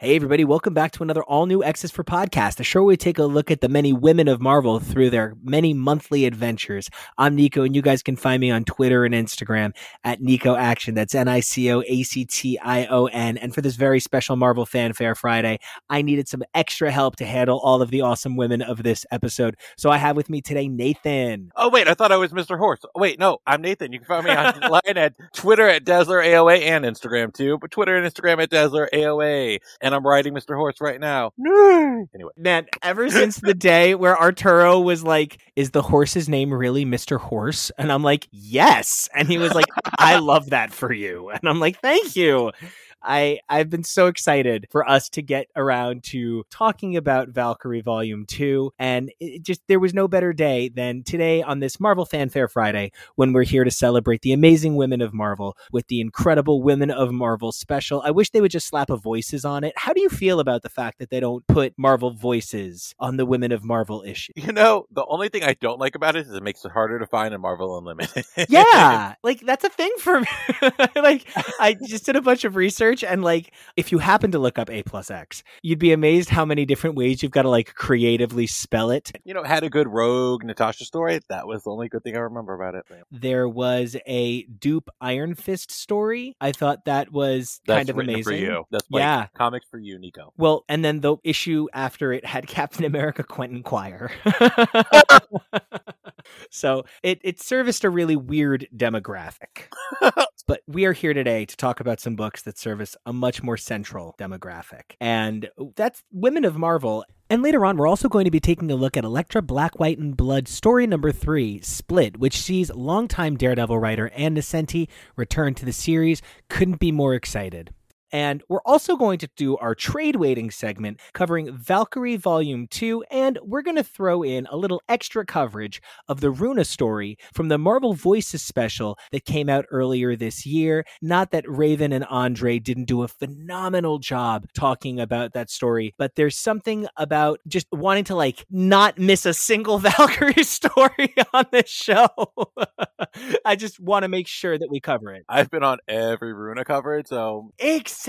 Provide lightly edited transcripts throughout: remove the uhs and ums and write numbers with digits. Hey everybody, welcome back to another all-new X's for Podcast, a show where we take a look at the many women of Marvel through their many monthly adventures. I'm Nico, and you guys can find me on Twitter and Instagram at Nico Action. That's NicoAction. And for this very special Marvel Fanfare Friday, I needed some extra help to handle all of the awesome women of this episode. So I have with me today Nathan. Oh wait, I thought I was Mr. Horse. Wait, no, I'm Nathan. You can find me on Lion at Twitter at DazzlerAOA and Instagram too, but Twitter and Instagram at DazzlerAOA. And I'm riding Mr. Horse right now. Anyway. Man, ever since the day where Arturo was like, is the horse's name really Mr. Horse? And I'm like, yes. And he was like, I love that for you. And I'm like, thank you. I've been so excited for us to get around to talking about Valkyrie Volume 2, and it just there was no better day than today on this Marvel Fanfare Friday when we're here to celebrate the amazing women of Marvel with the incredible Women of Marvel special. I wish they would just slap a Voices on it. How do you feel about the fact that they don't put Marvel Voices on the Women of Marvel issue? You know, the only thing I don't like about it is it makes it harder to find in Marvel Unlimited. Yeah, like that's a thing for me. Like I just did a bunch of research. And like, if you happen to look up A+X, you'd be amazed how many different ways you've got to like creatively spell it. You know, had a good Rogue Natasha story. That was the only good thing I remember about it. There was a dupe Iron Fist story. I thought that was kind of amazing. For you. That's like comics for you, Nico. Well, and then the issue after it had Captain America Quentin Quire. So it serviced a really weird demographic. But we are here today to talk about some books that service a much more central demographic. And that's Women of Marvel. And later on, we're also going to be taking a look at Elektra, Black, White, and Blood story number 3, Split, which sees longtime Daredevil writer Ann Nesenti return to the series. Couldn't be more excited. And we're also going to do our trade waiting segment covering Valkyrie Volume 2, and we're going to throw in a little extra coverage of the Runa story from the Marvel Voices special that came out earlier this year. Not that Raven and Andre didn't do a phenomenal job talking about that story, but there's something about just wanting to like not miss a single Valkyrie story on this show. I just want to make sure that we cover it. I've been on every Runa coverage, so... Exactly.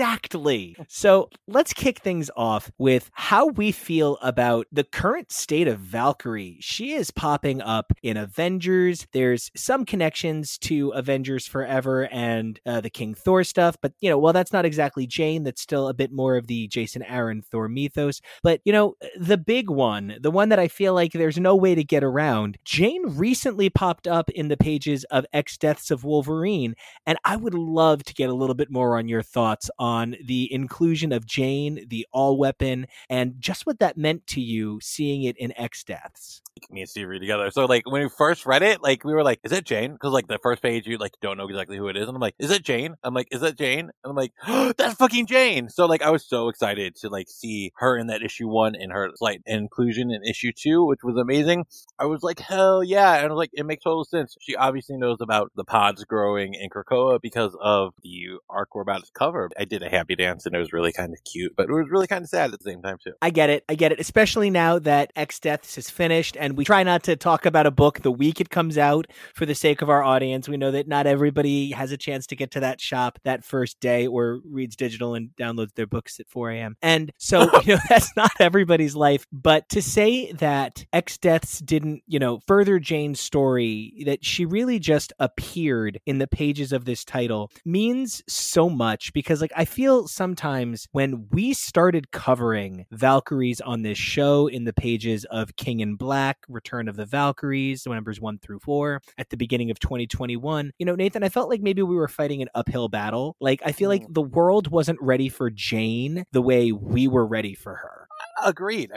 So let's kick things off with how we feel about the current state of Valkyrie. She is popping up in Avengers. There's some connections to Avengers Forever and the King Thor stuff. But, you know, while that's not exactly Jane, that's still a bit more of the Jason Aaron Thor mythos. But, you know, the big one, the one that I feel like there's no way to get around, Jane recently popped up in the pages of X Deaths of Wolverine. And I would love to get a little bit more on your thoughts on the inclusion of Jane, the all-weapon, and just what that meant to you, seeing it in X-Deaths. Me and Steve read together. So, like, when we first read it, like, we were like, is that Jane? Because, like, the first page, you, like, don't know exactly who it is. And I'm like, is that Jane? I'm like, is that Jane? And I'm like, oh, that's fucking Jane! So, like, I was so excited to, like, see her in that issue 1 and her slight inclusion in issue 2, which was amazing. I was like, hell yeah! And I was like, it makes total sense. She obviously knows about the pods growing in Krakoa because of the arc we're about to cover. I did a happy dance and it was really kind of cute, but it was really kind of sad at the same time, too. I get it. Especially now that X-Deaths is finished and we try not to talk about a book the week it comes out for the sake of our audience. We know that not everybody has a chance to get to that shop that first day or reads digital and downloads their books at 4 a.m. And so, you know, that's not everybody's life. But to say that X-Deaths didn't, you know, further Jane's story, that she really just appeared in the pages of this title means so much because, like, I feel sometimes when we started covering Valkyries on this show in the pages of King in Black, Return of the Valkyries, numbers 1-4 at the beginning of 2021, you know, Nathan, I felt like maybe we were fighting an uphill battle. Like, I feel like the world wasn't ready for Jane the way we were ready for her. Agreed.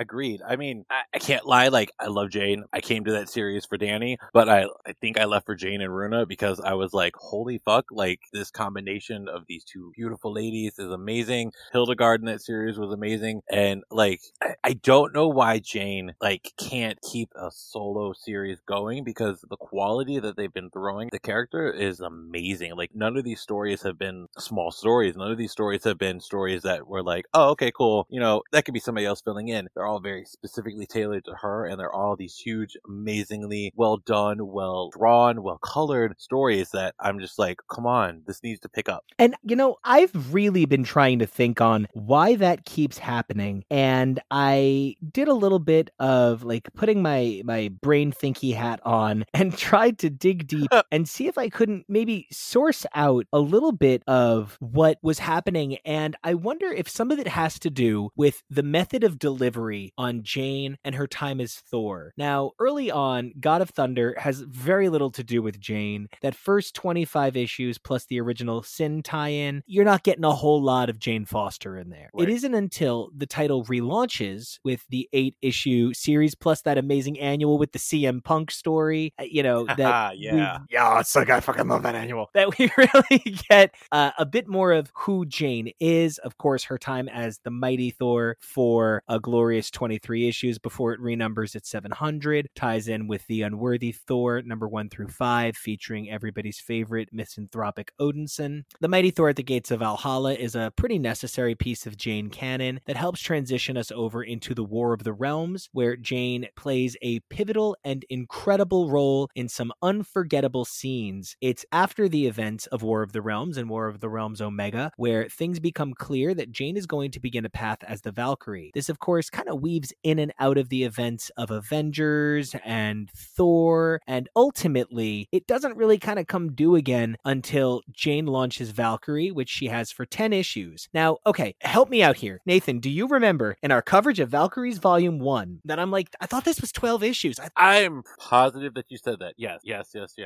I mean, I can't lie. Like, I love Jane. I came to that series for Danny, but I think I left for Jane and Runa because I was like, holy fuck, like, this combination of these two beautiful ladies is amazing. Hildegard in that series was amazing. And, like, I don't know why Jane, like, can't keep a solo series going, because the quality that they've been throwing the character is amazing. Like, none of these stories have been small stories. None of these stories have been stories that were like, oh, okay, cool, you know, that could be somebody else filling in. They're all very specifically tailored to her, and they're all these huge, amazingly well done, well drawn, well colored stories that I'm just like, come on, this needs to pick up. And, you know, I've really been trying to think on why that keeps happening, and I did a little bit of, like, putting my brain thinky hat on and tried to dig deep and see if I couldn't maybe source out a little bit of what was happening. And I wonder if some of it has to do with the method of delivery on Jane and her time as Thor. Now, early on, God of Thunder has very little to do with Jane. That first 25 issues plus the original Sin tie-in, you're not getting a whole lot of Jane Foster in there. Right. It isn't until the title relaunches with the 8-issue series plus that amazing annual with the CM Punk story, you know, that it's like, I fucking love that annual, that we really get a bit more of who Jane is. Of course, her time as the Mighty Thor for a glorious 23 issues before it renumbers at 700, ties in with the Unworthy Thor number 1 through 5, featuring everybody's favorite misanthropic Odinson. The Mighty Thor at the Gates of Valhalla is a pretty necessary piece of Jane canon that helps transition us over into the War of the Realms, where Jane plays a pivotal and incredible role in some unforgettable scenes. It's after the events of War of the Realms and War of the Realms Omega where things become clear that Jane is going to begin a path as the Valkyrie. This, of course, kind of weaves in and out of the events of Avengers and Thor, and ultimately it doesn't really kind of come due again until Jane launches Valkyrie, which she has for 10 issues. Now, okay, help me out here. Nathan, do you remember in our coverage of Valkyries Volume 1 that I'm like, I thought this was 12 issues? I'm positive that you said that. Yes.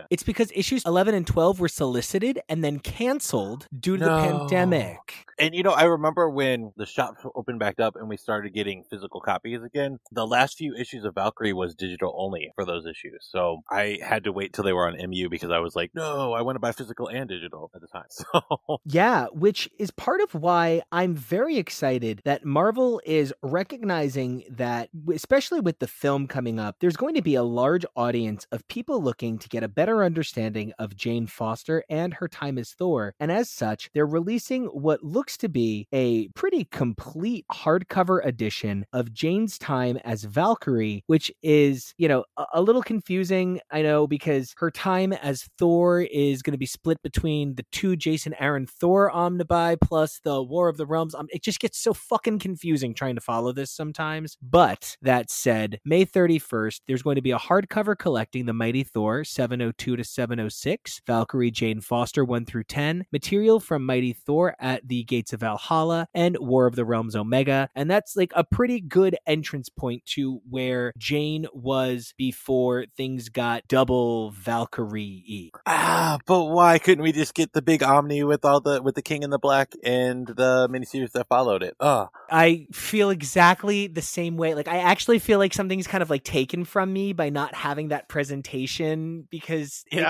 It's because issues 11 and 12 were solicited and then canceled due to the pandemic. And, you know, I remember when the shop opened back up and we started getting physical copies again, the last few issues of Valkyrie was digital only for those issues. So I had to wait till they were on MU because I was like, no, I want to buy physical and digital at the time. So yeah, which is part of why I'm very excited that Marvel is recognizing that, especially with the film coming up, there's going to be a large audience of people looking to get a better understanding of Jane Foster and her time as Thor. And as such, they're releasing what looks to be a pretty complete hardcover edition of Jane's time as Valkyrie, which is, you know, a little confusing, I know, because her time as Thor is going to be split between the 2 Jason Aaron Thor omnibuy plus the War of the Realms. It just gets so fucking confusing trying to follow this sometimes. But that said, May 31st, there's going to be a hardcover collecting the Mighty Thor 702 to 706, Valkyrie Jane Foster 1 through 10, material from Mighty Thor at the Gates of Valhalla, and War of the Realms Omega. And that's like a pretty good entrance point to where Jane was before things got double Valkyrie-y. Ah, but why couldn't we just get the big Omni with the King in the Black and the miniseries that followed it? Oh. I feel exactly the same way. Like, I actually feel like something's kind of like taken from me by not having that presentation, because it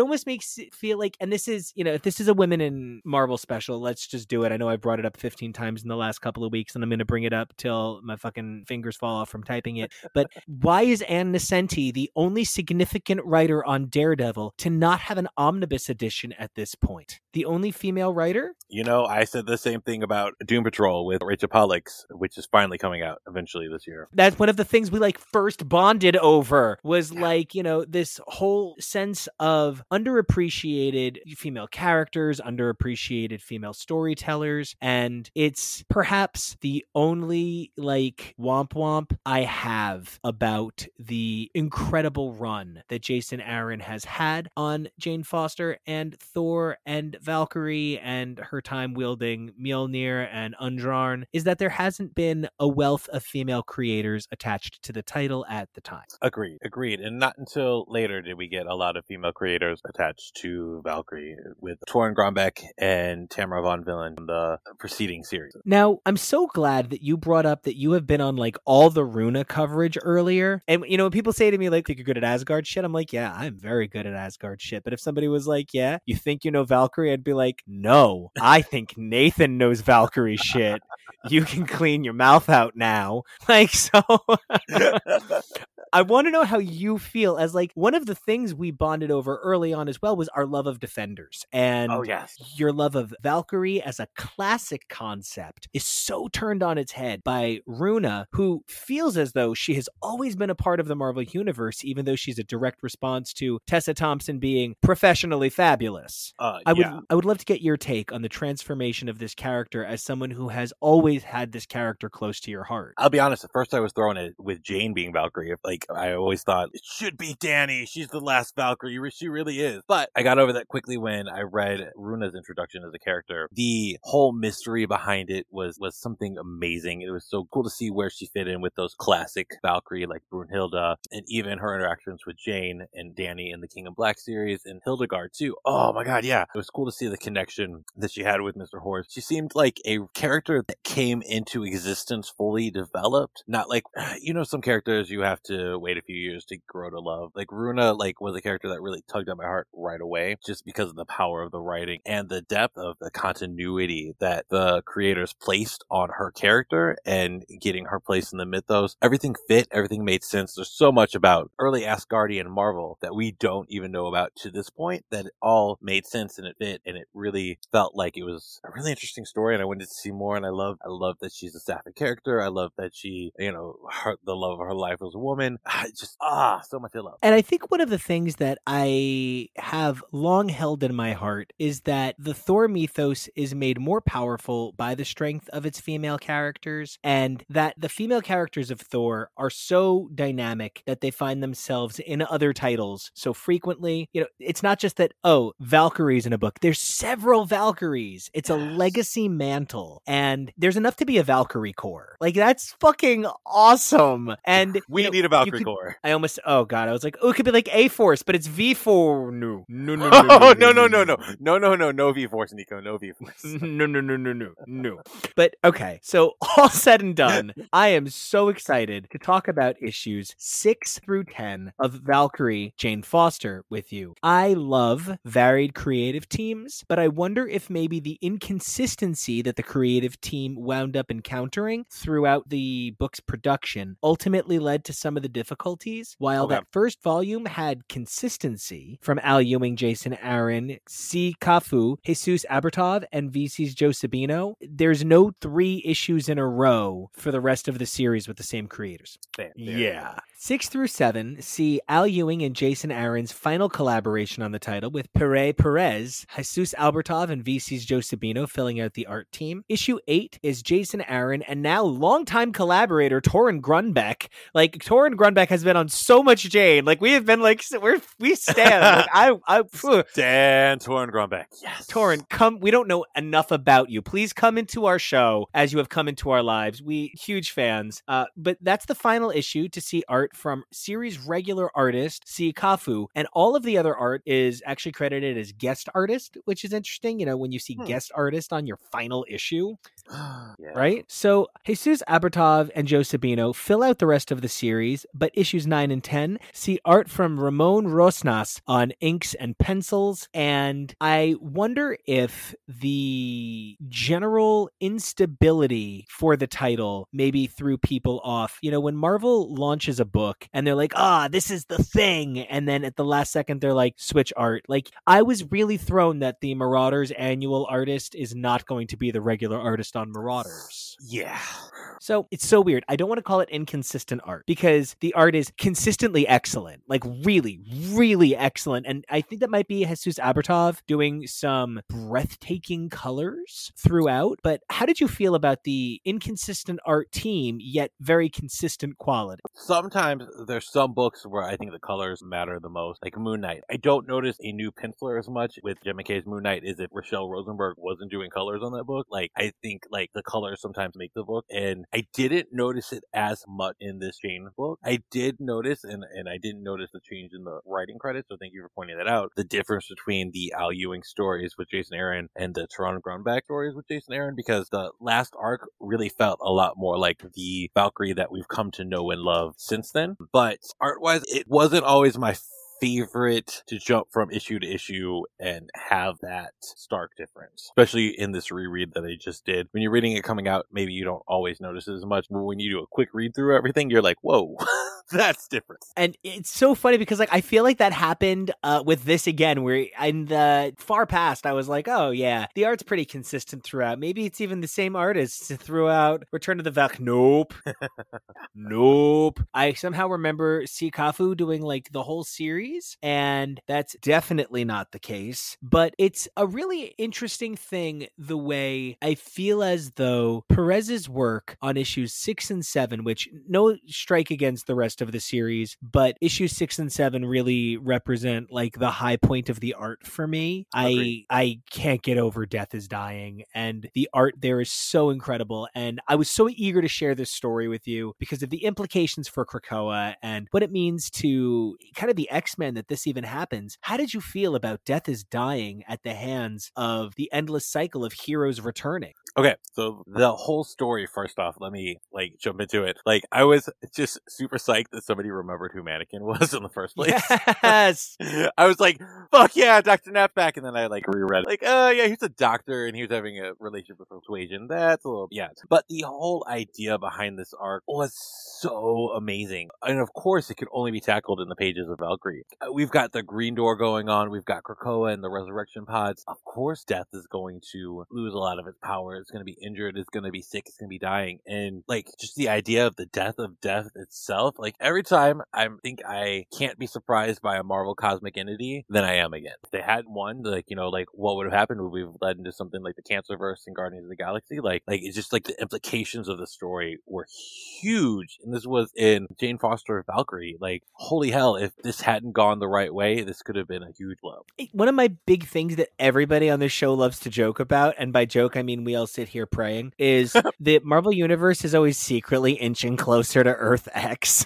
almost makes it feel like, and this is, you know, if this is a Women in Marvel special, let's just do it. I know I brought it up 15 times in the last couple of weeks, and I'm going to bring it up till my fucking fingers fall off from typing it. But why is Ann Nesenti the only significant writer on Daredevil to not have an omnibus edition at this point? The only female writer? You know, I said the same thing about Doom Patrol with Rachel Pollak's, which is finally coming out eventually this year. That's one of the things we like first bonded over, was like, you know, this whole sense of underappreciated female characters, underappreciated female storytellers, and it's perhaps the only like womp womp I have about the incredible run that Jason Aaron has had on Jane Foster and Thor and Valkyrie and her time wielding Mjolnir and Undrarn, is that there hasn't been a wealth of female creators attached to the title at the time. Agreed. And not until later did we get a lot of female creators attached to Valkyrie, with Torun Grombeck and Tamara von Villen in the preceding series. Now, I'm so glad that you brought up up that you have been on like all the Runa coverage earlier. And, you know, when people say to me, like, think you're good at Asgard shit, I'm like, yeah, I'm very good at Asgard shit. But if somebody was like, yeah, you think you know Valkyrie? I'd be like, no, I think Nathan knows Valkyrie shit. You can clean your mouth out now. Like, so I want to know how you feel, as like one of the things we bonded over early on as well was our love of Defenders. And oh, yes. Your love of Valkyrie as a classic concept is so turned on its head by Runa, who feels as though she has always been a part of the Marvel Universe, even though she's a direct response to Tessa Thompson being professionally fabulous. I would love to get your take on the transformation of this character as someone who has always had this character close to your heart. I'll be honest, at first I was throwing it with Jane being Valkyrie. Like, I always thought it should be Danny. She's the last Valkyrie. She really is. But I got over that quickly when I read Runa's introduction as a character. The whole mystery behind it was something amazing. It was so cool to see where she fit in with those classic Valkyrie, like Brunhilde, and even her interactions with Jane and Danny in the King in Black series, and Hildegard too. Oh my god, yeah. It was cool to see the connection that she had with Mr. Horst. She seemed like a character that came into existence fully developed. Not like, you know, some characters you have to wait a few years to grow to love. Like Runa, like, was a character that really tugged at my heart right away, just because of the power of the writing and the depth of the continuity that the creators placed on her character and getting her place in the mythos. Everything fit, everything made sense. There's so much about early Asgardian Marvel that we don't even know about to this point that it all made sense and it fit, and it really felt like it was a really interesting story, and I wanted to see more. And I love that she's a Sapphic character. I love that she, you know, the love of her life was a woman. So much I love. And I think one of the things that I have long held in my heart is that the Thor mythos is made more powerful by the strength of its female characters, and that the female characters of Thor are so dynamic that they find themselves in other titles so frequently. You know, it's not just that, oh, Valkyrie's in a book. There's several Valkyries. It's a legacy mantle, and there's enough to be a Valkyrie core. Like, that's fucking awesome. And we need a Valkyrie core. I almost, oh god, I was like, oh, it could be like A-Force, but it's V-Force. No, V-Force, Nico, no V-Force. No. But okay, so all said and done, I am so excited to talk about issues 6-10 of Valkyrie Jane Foster with you. I love varied creative teams, but I wonder if maybe the inconsistency that the creative team wound up encountering throughout the book's production ultimately led to some of the difficulties. While that first volume had consistency from Al Ewing, Jason Aaron, C. Cafu, Jesus Abertov, and VC's Joe Sabino, there's no 3 issues in a row for the rest of the series with the same creators. Yeah. 6-7 see Al Ewing and Jason Aaron's final collaboration on the title with Pere Perez, Jesus Albertov, and VC's Joe Sabino filling out the art team. Issue 8 is Jason Aaron and now longtime collaborator Torun Grunbeck. Like, Torun Grunbeck has been on so much Jane. Like, we have been like, we stand. Like, I stand Torun Grunbeck. Yes. Torun, come. We don't know enough about you. Please come into our show as you have come into our lives. We huge fans. But that's the final issue to see art from series regular artist C. Cafu, and all of the other art is actually credited as guest artist, which is interesting, you know, when you see guest artist on your final issue. Yeah. Right? So Jesus Abertov and Joe Sabino fill out the rest of the series, but issues 9 and 10 see art from Ramon Rosnas on inks and pencils, and I wonder if the general instability for the title maybe threw people off. You know, when Marvel launches a book and they're like, this is the thing, and then at the last second they're like, switch art. Like, I was really thrown that the Marauders annual artist is not going to be the regular artist on Marauders. Yeah. So it's so weird. I don't want to call it inconsistent art, because the art is consistently excellent, like really, really excellent. And I think that might be Jesus Abertov doing some breathtaking colors throughout. But how did you feel about the inconsistent art team, yet very consistent quality? Sometimes there's some books where I think the colors matter the most, like Moon Knight. I don't notice a new penciler as much with Jim McKay's Moon Knight as if Rochelle Rosenberg wasn't doing colors on that book. Like, I think like the colors sometimes make the book, and I didn't notice it as much in this Jane book. I did notice, and I didn't notice the change in the writing credits, so thank you for pointing that out, the difference between the Al Ewing stories with Jason Aaron and the Tarana Grunback stories with Jason Aaron, because the last arc really felt a lot more like the Valkyrie that we've come to know and love since then. But art-wise, it wasn't always my favorite to jump from issue to issue and have that stark difference, especially in this reread that I just did. When you're reading it coming out, maybe you don't always notice it as much, but when you do a quick read through everything, you're like, whoa, that's different. And it's so funny because like I feel like that happened with this again, where in the far past I was like, oh yeah, the art's pretty consistent throughout, maybe it's even the same artist throughout Return of the Valk. Nope I somehow remember Sikafu doing like the whole series, and that's definitely not the case. But it's a really interesting thing, the way I feel as though Perez's work on issues 6 and 7, which no strike against the rest of the series, but issues 6 and 7 really represent like the high point of the art for me. Agreed. I can't get over Death is Dying, and the art there is so incredible, and I was so eager to share this story with you because of the implications for Krakoa and what it means to kind of the X-Men that this even happens. How did you feel about Death is Dying at the hands of the endless cycle of heroes returning? Okay, so the whole story, first off, let me like jump into it. Like, I was just super psyched that somebody remembered who Mannequin was in the first place. Yes! I was like, fuck yeah, Dr. Knapsack. And then I like reread it. Like, oh yeah, he's a doctor and he was having a relationship with Persuasion. That's a little, yeah. But the whole idea behind this arc was so amazing. And of course, it could only be tackled in the pages of Valkyrie. We've got the Green Door going on. We've got Krakoa and the resurrection pods. Of course, Death is going to lose a lot of its power. It's going to be injured. It's going to be sick. It's going to be dying. And like just the idea of the death of Death itself, like every time I think I can't be surprised by a Marvel cosmic entity, then I am again. If they hadn't won, like, you know, like what would have happened? Would we have led into something like the Cancerverse and Guardians of the Galaxy? Like it's just like the implications of the story were huge. And this was in Jane Foster Valkyrie. Like, holy hell, if this hadn't gone the right way, this could have been a huge blow. One of my big things that everybody on this show loves to joke about, and by joke I mean we all sit here praying, is the Marvel Universe is always secretly inching closer to Earth X.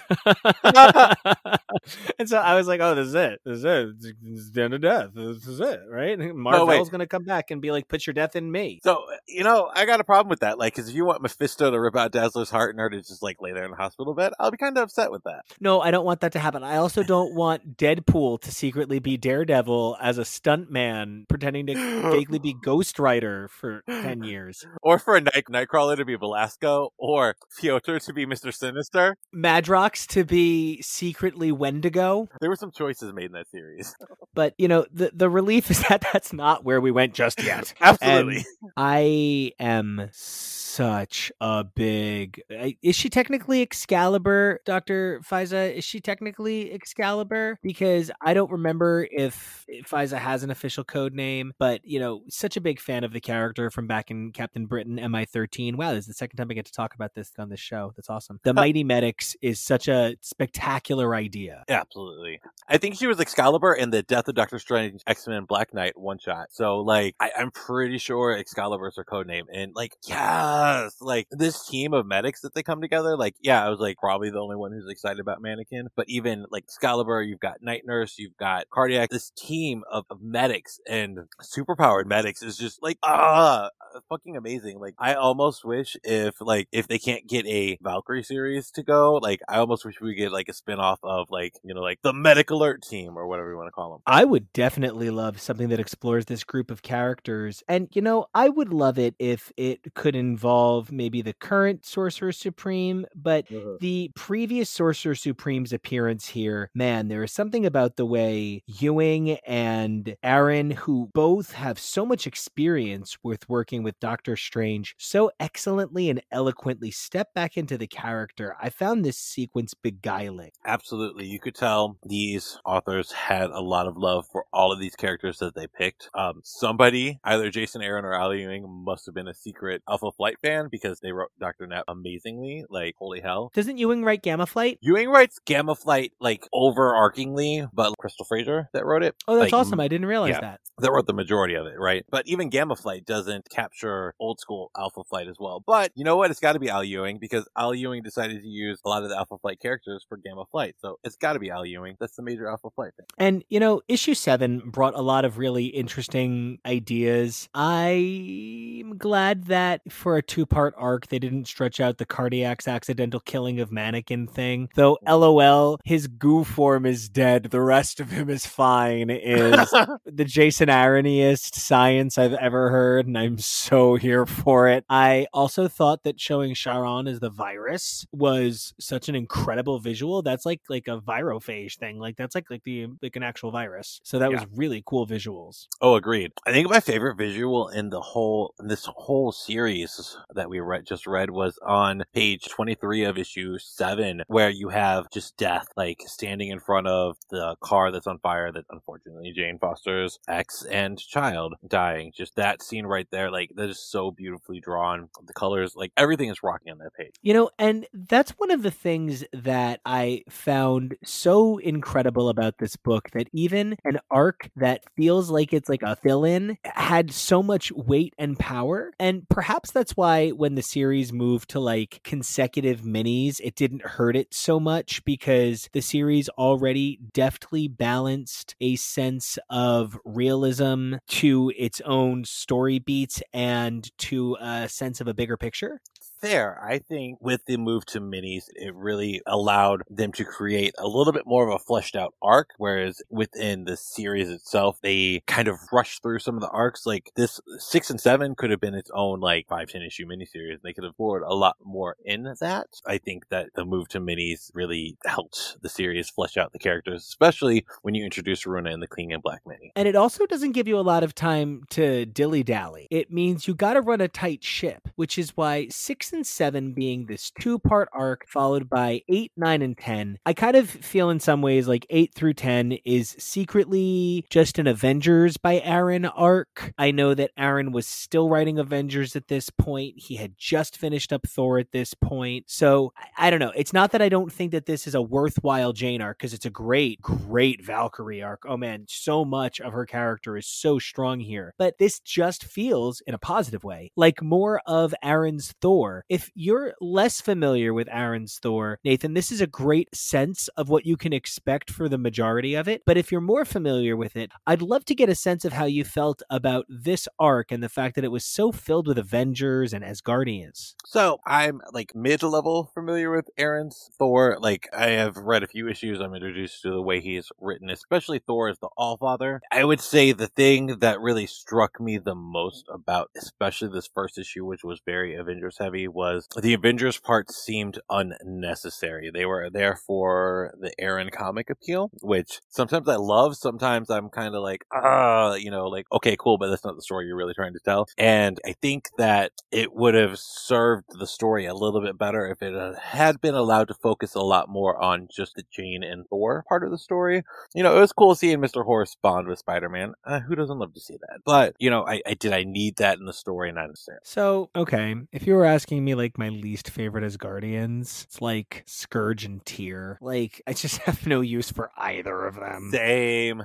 And so I was like, oh, this is it, it's the end of Death, this is it, right? Marvel's gonna come back and be like, put your death in me. So, you know, I got a problem with that, like, because if you want Mephisto to rip out Dazzler's heart and her to just like lay there in the hospital bed, I'll be kind of upset with that. No, I don't want that to happen. I also don't want Deadpool to secretly be Daredevil as a stuntman, pretending to vaguely be Ghost Rider for 10 years. Or for a Nightcrawler to be Belasco, or Piotr to be Mr. Sinister. Madrox to be secretly Wendigo. There were some choices made in that series. But, you know, the relief is that that's not where we went just yet. Absolutely. And I am such a big... Is she technically Excalibur, Dr. Faiza? Is she technically Excalibur? Because I don't remember if Faiza has an official code name, but, you know, such a big fan of the character from back in Captain Britain, MI-13. Wow, this is the second time I get to talk about this on this show. That's awesome. The Mighty Medics is such a spectacular idea. Yeah, absolutely. I think she was Excalibur in the Death of Doctor Strange X-Men Black Knight one-shot. So, like, I'm pretty sure Excalibur is her code name. And, like, yeah, like this team of medics that they come together, like, yeah, I was like probably the only one who's excited about Mannequin, but even like Excalibur, you've got Night Nurse, you've got Cardiac, this team of medics and superpowered medics is just like fucking amazing. Like, I almost wish if they can't get a Valkyrie series to go, like I almost wish we get like a spinoff of like, you know, like the Medic Alert team or whatever you want to call them. I would definitely love something that explores this group of characters, and you know, I would love it if it could involve maybe the current Sorcerer Supreme, but the previous Sorcerer Supreme's appearance here, man, there is something about the way Ewing and Aaron, who both have so much experience with working with Doctor Strange, so excellently and eloquently step back into the character. I found this sequence it's beguiling. Absolutely. You could tell these authors had a lot of love for all of these characters that they picked. Somebody, either Jason Aaron or Ali Ewing, must have been a secret Alpha Flight fan because they wrote Dr. Knapp amazingly. Like, holy hell. Doesn't Ewing write Gamma Flight? Ewing writes Gamma Flight, like, overarchingly, but Crystal Fraser that wrote it. Oh, that's like, awesome. I didn't realize that. That wrote the majority of it, right? But even Gamma Flight doesn't capture old school Alpha Flight as well. But you know what? It's got to be Al Ewing because Al Ewing decided to use a lot of the Alpha Flight characters for Gamma Flight. So it's got to be Al Ewing. That's the major Alpha Flight thing. And, you know, issue 7 brought a lot of really interesting ideas. I'm glad that for a 2-part arc, they didn't stretch out the Cardiac's accidental killing of Mannequin thing. Though, LOL, his goo form is dead. The rest of him is fine is the Jason Aaron-iest science I've ever heard, and I'm so here for it. I also thought that showing Charon as the virus was such an incredible visual. That's like a virophage thing. Like that's like an actual virus. So that was really cool visuals. Oh, agreed. I think my favorite visual in the whole series that we just read was on page 23 of issue 7, where you have just Death like standing in front of the car that's on fire that unfortunately Jane Foster's ex and child dying. Just that scene right there, like that is so beautifully drawn. The colors, like everything is rocking on that page. You know, and that's one of the things that I found so incredible about this book, that even an arc that feels like it's like a fill-in had so much weight and power. And perhaps that's why when the series moved to like consecutive minis, it didn't hurt it so much, because the series already deftly balanced a sense of realism to its own story beats and to a sense of a bigger picture. There, I think with the move to minis, it really allowed them to create a little bit more of a fleshed out arc, whereas within the series itself, they kind of rushed through some of the arcs. Like this 6 and 7 could have been its own like 5-10 issue miniseries. They could have poured a lot more in that. I think that the move to minis really helped the series flesh out the characters, especially when you introduce Runa in the Clean and Black mini. And it also doesn't give you a lot of time to dilly-dally. It means you got to run a tight ship, which is why 6 and 7 being this 2-part arc followed by 8, 9, and 10. I kind of feel in some ways like 8 through 10 is secretly just an Avengers by Aaron arc. I know that Aaron was still writing Avengers at this point. He had just finished up Thor at this point. So I don't know. It's not that I don't think that this is a worthwhile Jane arc, because it's a great, great Valkyrie arc. Oh man, so much of her character is so strong here. But this just feels, in a positive way, like more of Aaron's Thor. If you're less familiar with Aaron's Thor, Nathan, this is a great sense of what you can expect for the majority of it. But if you're more familiar with it, I'd love to get a sense of how you felt about this arc and the fact that it was so filled with Avengers and Asgardians. So I'm like mid-level familiar with Aaron's Thor. Like I have read a few issues. I'm introduced to the way he's written, especially Thor as the Allfather. I would say the thing that really struck me the most about especially this first issue, which was very Avengers heavy, was the Avengers part seemed unnecessary. They were there for the Aaron comic appeal, which sometimes I love. Sometimes I'm kind of like, like, okay, cool, but that's not the story you're really trying to tell. And I think that it would have served the story a little bit better if it had been allowed to focus a lot more on just the Jane and Thor part of the story. You know, it was cool seeing Mr. Horse bond with Spider-Man. Who doesn't love to see that? But, you know, I need that in the story? Not necessarily. So, okay, if you were asking me like my least favorite as Guardians, it's like Scourge and Tear. Like I just have no use for either of them. Same.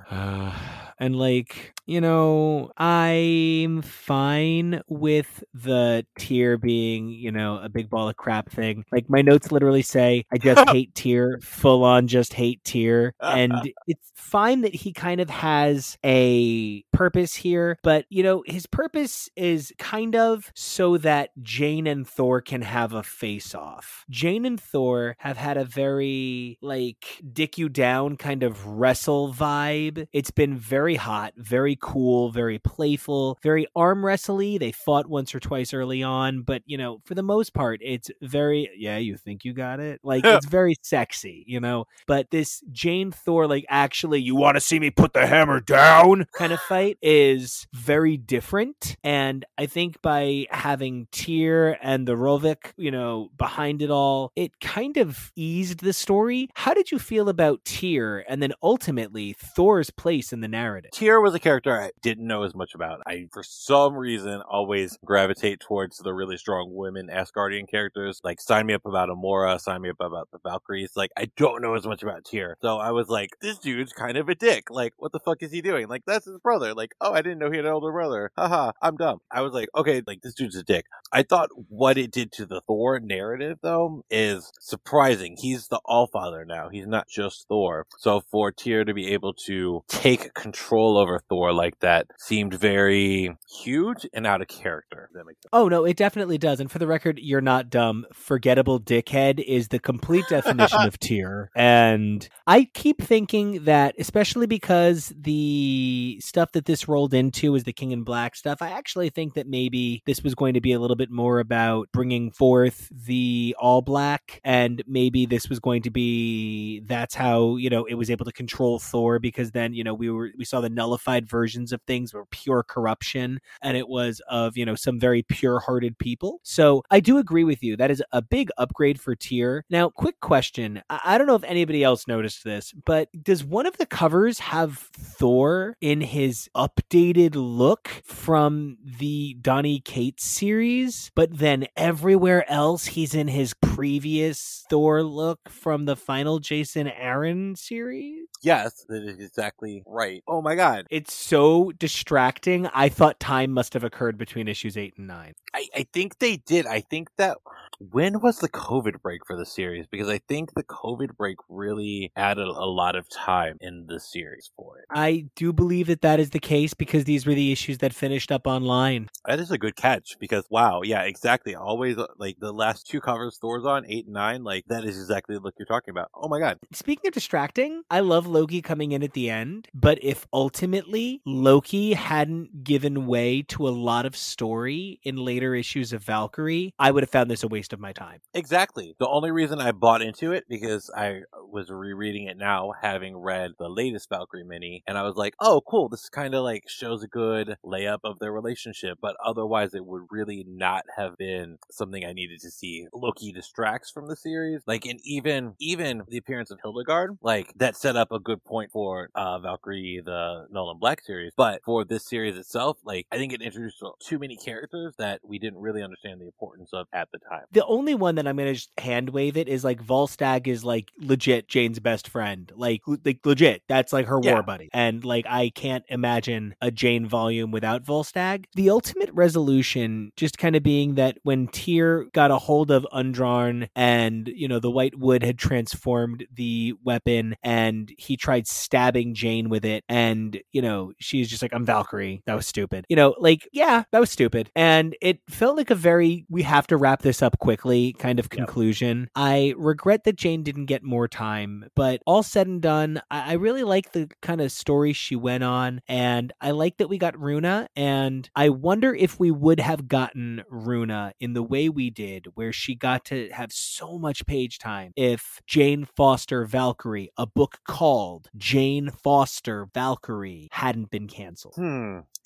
And like, you know, I'm fine with the Tear being, you know, a big ball of crap thing. Like my notes literally say, I just hate Tear, full on just hate Tear. And it's fine that he kind of has a purpose here, but you know, his purpose is kind of so that Jane and Thor can have a face-off. Jane and Thor have had a very like dick you down kind of wrestle vibe. It's been very very hot, very cool, very playful, very arm wrestly. They fought once or twice early on, but you know, for the most part, it's very, yeah, you think you got it. Like it's very sexy, you know, but this Jane Thor, like actually, you want to see me put the hammer down kind of fight is very different. And I think by having Tyr and the Rovik, you know, behind it all, it kind of eased the story. How did you feel about Tyr and then ultimately Thor's place in the narrative? Tyr was a character I didn't know as much about. I, for some reason, always gravitate towards the really strong women Asgardian characters. Like, sign me up about Amora, sign me up about the Valkyries. Like, I don't know as much about Tyr. So I was like, this dude's kind of a dick. Like, what the fuck is he doing? Like, that's his brother. Like, oh, I didn't know he had an older brother. Haha, I'm dumb. I was like, okay, like, this dude's a dick. I thought what it did to the Thor narrative, though, is surprising. He's the Allfather now. He's not just Thor. So for Tyr to be able to take control over Thor like that seemed very huge and out of character. That makes sense. Oh, no, it definitely does. And for the record, you're not dumb. Forgettable dickhead is the complete definition of Tyr. And I keep thinking that, especially because the stuff that this rolled into is the King in Black stuff, I actually think that maybe this was going to be a little bit more about bringing forth the All Black, and maybe this was going to be, that's how, you know, it was able to control Thor, because then, you know, we saw the nullified versions of things were pure corruption, and it was of, you know, some very pure-hearted people. So I do agree with you. That is a big upgrade for Tyr. Now, quick question. I don't know if anybody else noticed this, but does one of the covers have Thor in his updated look from the Donny Cates series, but then everywhere else he's in his previous Thor look from the final Jason Aaron series? Yes, that is exactly right. Oh my god. It's so distracting. I thought time must have occurred between issues 8 and 9. I think they did. I think that, when was the COVID break for the series? Because I think the COVID break really added a lot of time in the series for it. I do believe that that is the case, because these were the issues that finished up online. That is a good catch, because wow, yeah, exactly. Always, like, the last two covers Thor's on, 8 and 9, like, that is exactly the look you're talking about. Oh my god. Speaking of distracting, I love Loki coming in at the end, but if ultimately Loki hadn't given way to a lot of story in later issues of Valkyrie, I would have found this a waste of my time. Exactly. The only reason I bought into it, because I was rereading it now, having read the latest Valkyrie mini, and I was like, oh cool, this kind of like shows a good layup of their relationship, but otherwise it would really not have been something I needed to see. Loki distracts from the series, like, and even the appearance of Hildegard, like, that set up a good point for Valkyrie, the Nolan Black series, but for this series itself, like, I think it introduced too many characters that we didn't really understand the importance of at the time. The only one that I'm going to just hand wave it is, like, Volstagg is, like, legit Jane's best friend. Like legit. That's, like, her war buddy. And, like, I can't imagine a Jane volume without Volstagg. The ultimate resolution just kind of being that when Tyr got a hold of Undrarn and, you know, the White Wood had transformed the weapon and he tried stabbing Jane with it, and, you know, she's just like, I'm Valkyrie. That was stupid. You know, like, yeah, that was stupid. And it felt like a very, we have to wrap this up quickly kind of conclusion. Yep. I regret that Jane didn't get more time, but all said and done, I really like the kind of story she went on, and I like that we got Runa, and I wonder if we would have gotten Runa in the way we did, where she got to have so much page time, if Jane Foster Valkyrie, a book called Jane Foster Valkyrie, hadn't been canceled.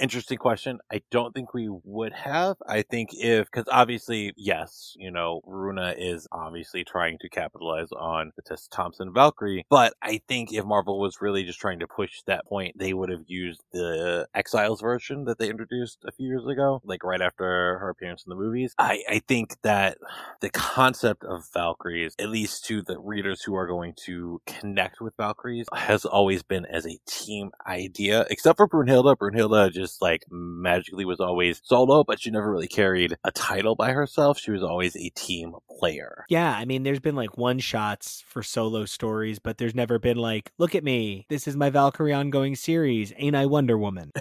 Interesting question. I don't think we would have. I think because obviously, yes, you know, Runa is obviously trying to capitalize on the Tessa Thompson Valkyrie, but I think if Marvel was really just trying to push that point, they would have used the Exiles version that they introduced a few years ago, like right after her appearance in the movies. I think that the concept of Valkyries, at least to the readers who are going to connect with Valkyries, has always been as a team idea, except for Brunhilde. Brunhilde just like magically was always solo, but she never really carried a title by herself. She was always a team player. Yeah, I mean, there's been like one shots for solo stories, but there's never been like, look at me, this is my Valkyrie ongoing series, ain't I Wonder Woman?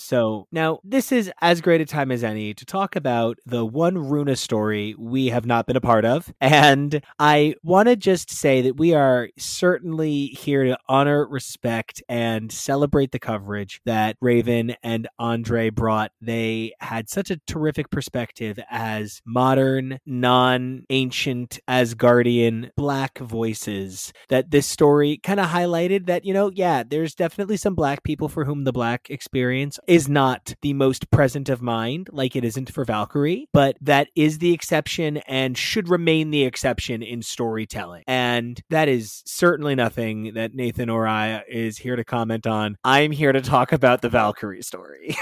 So now this is as great a time as any to talk about the one Runa story we have not been a part of. And I want to just say that we are certainly here to honor, respect, and celebrate the coverage that Raven and Andre brought. They had such a terrific perspective as modern, non-ancient Asgardian Black voices that this story kind of highlighted that, you know, yeah, there's definitely some Black people for whom the Black experience is not the most present of mind, like it isn't for Valkyrie, but that is the exception and should remain the exception in storytelling. And that is certainly nothing that Nathan or I is here to comment on. I'm here to talk about the Valkyrie story.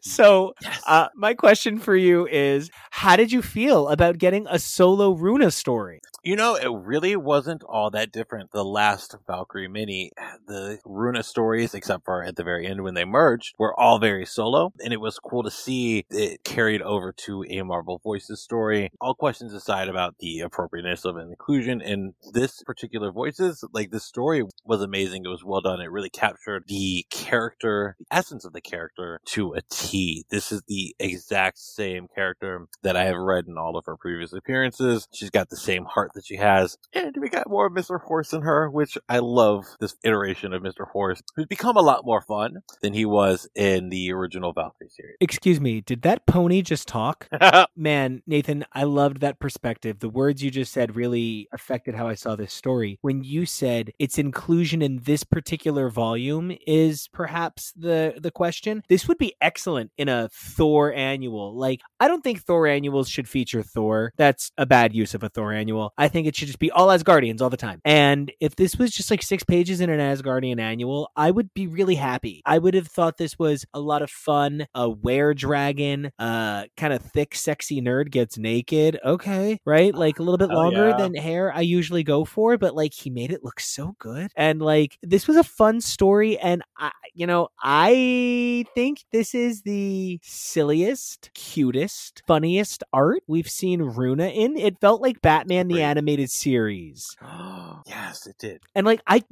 So yes. My question for you is, how did you feel about getting a solo Runa story? You know, it really wasn't all that different. The last Valkyrie mini, the Runa stories, except for at the very end when they merged, were all very solo. And it was cool to see it carried over to a Marvel Voices story. All questions aside about the appropriateness of an inclusion in this particular Voices, like the story was amazing. It was well done. It really captured the character, the essence of the character to a T. This is the exact same character that I have read in all of her previous appearances. She's got the same heart that she has. And we got more of Mr. Horse in her, which I love this iteration of Mr. Horse, who's become a lot more fun than he was in the original Valkyrie series. Excuse me, did that pony just talk? Man, Nathan, I loved that perspective. The words you just said really affected how I saw this story. When you said its inclusion in this particular volume is perhaps the question, this would be excellent in a Thor annual. Like, I don't think Thor annuals should feature Thor. That's a bad use of a Thor annual. I think it should just be all Asgardians all the time. And if this was just like 6 pages in an Asgardian annual, I would be really happy. I would have thought this was a lot of fun. A were-dragon, kind of thick, sexy nerd gets naked. Okay, right? Like a little bit longer than hair I usually go for, but like he made it look so good. And like, this was a fun story. And I think this is the silliest, cutest, funniest art we've seen Runa in. It felt like Batman the Animated Series. Yes, it did. And like, I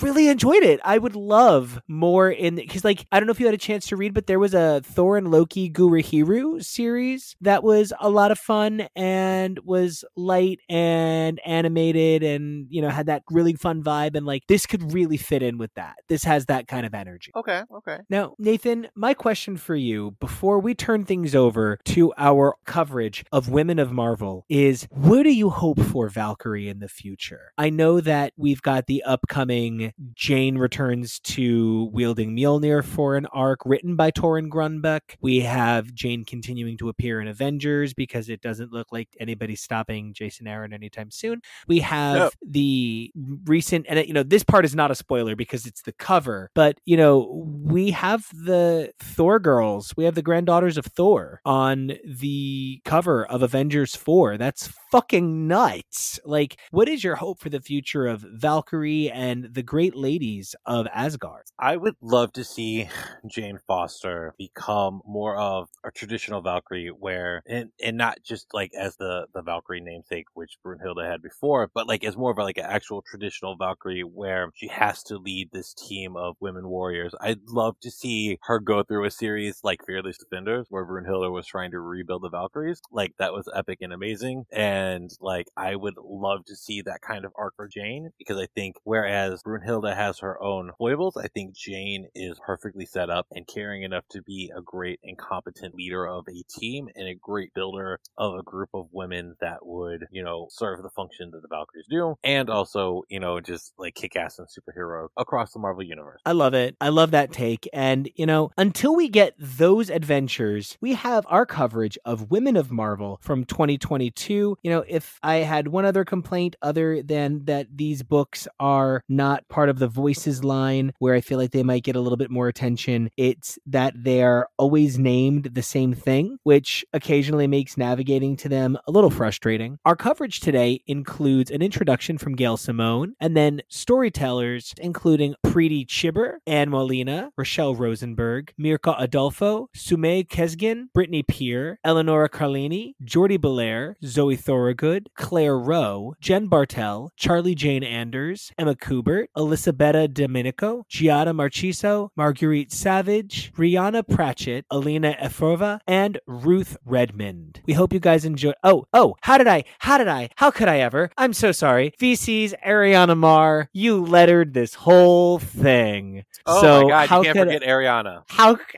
really enjoyed it. I would love more in, because like, I don't know if you had a chance to read, but there was a Thor and Loki Gurahiru series that was a lot of fun and was light and animated and, you know, had that really fun vibe. And like, this could really fit in with that. This has that kind of energy. Okay. Now, Nathan, my question for you before we turn things over to our coverage of Women of Marvel is, what do you hope for Valkyrie in the future? I know that we've got the upcoming Jane returns to wielding Mjolnir for an arc written by Torun Grunbeck. We have Jane continuing to appear in Avengers because it doesn't look like anybody's stopping Jason Aaron anytime soon. We have the recent, and you know, this part is not a spoiler because it's the cover, but you know, we have the Thor girls. We have the granddaughters of Thor on the cover of Avengers 4. That's fucking nuts. Like, what is your hope for the future of Valkyrie and the great ladies of Asgard? I would love to see Jane Foster become more of a traditional Valkyrie where, and not just like as the Valkyrie namesake, which Brunhilde had before, but like as more of like an actual traditional Valkyrie where she has to lead this team of women warriors. I'd love to see her go through a series like Fearless Defenders where Brunhilde was trying to rebuild the Valkyries. Like, that was epic and amazing. And like, I would love to see that kind of arc for Jane, because I think whereas Brunhilde has her own foibles, I think Jane is perfectly set up and caring enough to be a great and competent leader of a team and a great builder of a group of women that would, you know, serve the function that the Valkyries do, and also, you know, just like kick ass and superhero across the Marvel universe. I love it. I love that take. And you know, until we get those adventures, we have our coverage of Women of Marvel from 2022. You know, if I had one other complaint other than that these books are not part of the Voices line, where I feel like they might get a little bit more attention, it's that they're always named the same thing, which occasionally makes navigating to them a little frustrating. Our coverage today includes an introduction from Gail Simone, and then storytellers including Preeti Chibber, Anne Molina, Rochelle Rosenberg, Mirka Adolfo, Sumay Kesgin, Brittany Peer, Eleonora Carlini, Jordi Belair, Zoe Thorogood, Claire Rowe, Jen Bartel, Charlie Charlie Jane Anders, Emma Kubert, Elisabetta Domenico, Giada Marchiso, Marguerite Savage, Brianna Pratchett, Alina Efrova, and Ruth Redmond. We hope you guys enjoy. How could I ever? I'm so sorry. VC's Ariana Mar, you lettered this whole thing. Oh my God, you can't forget Ariana.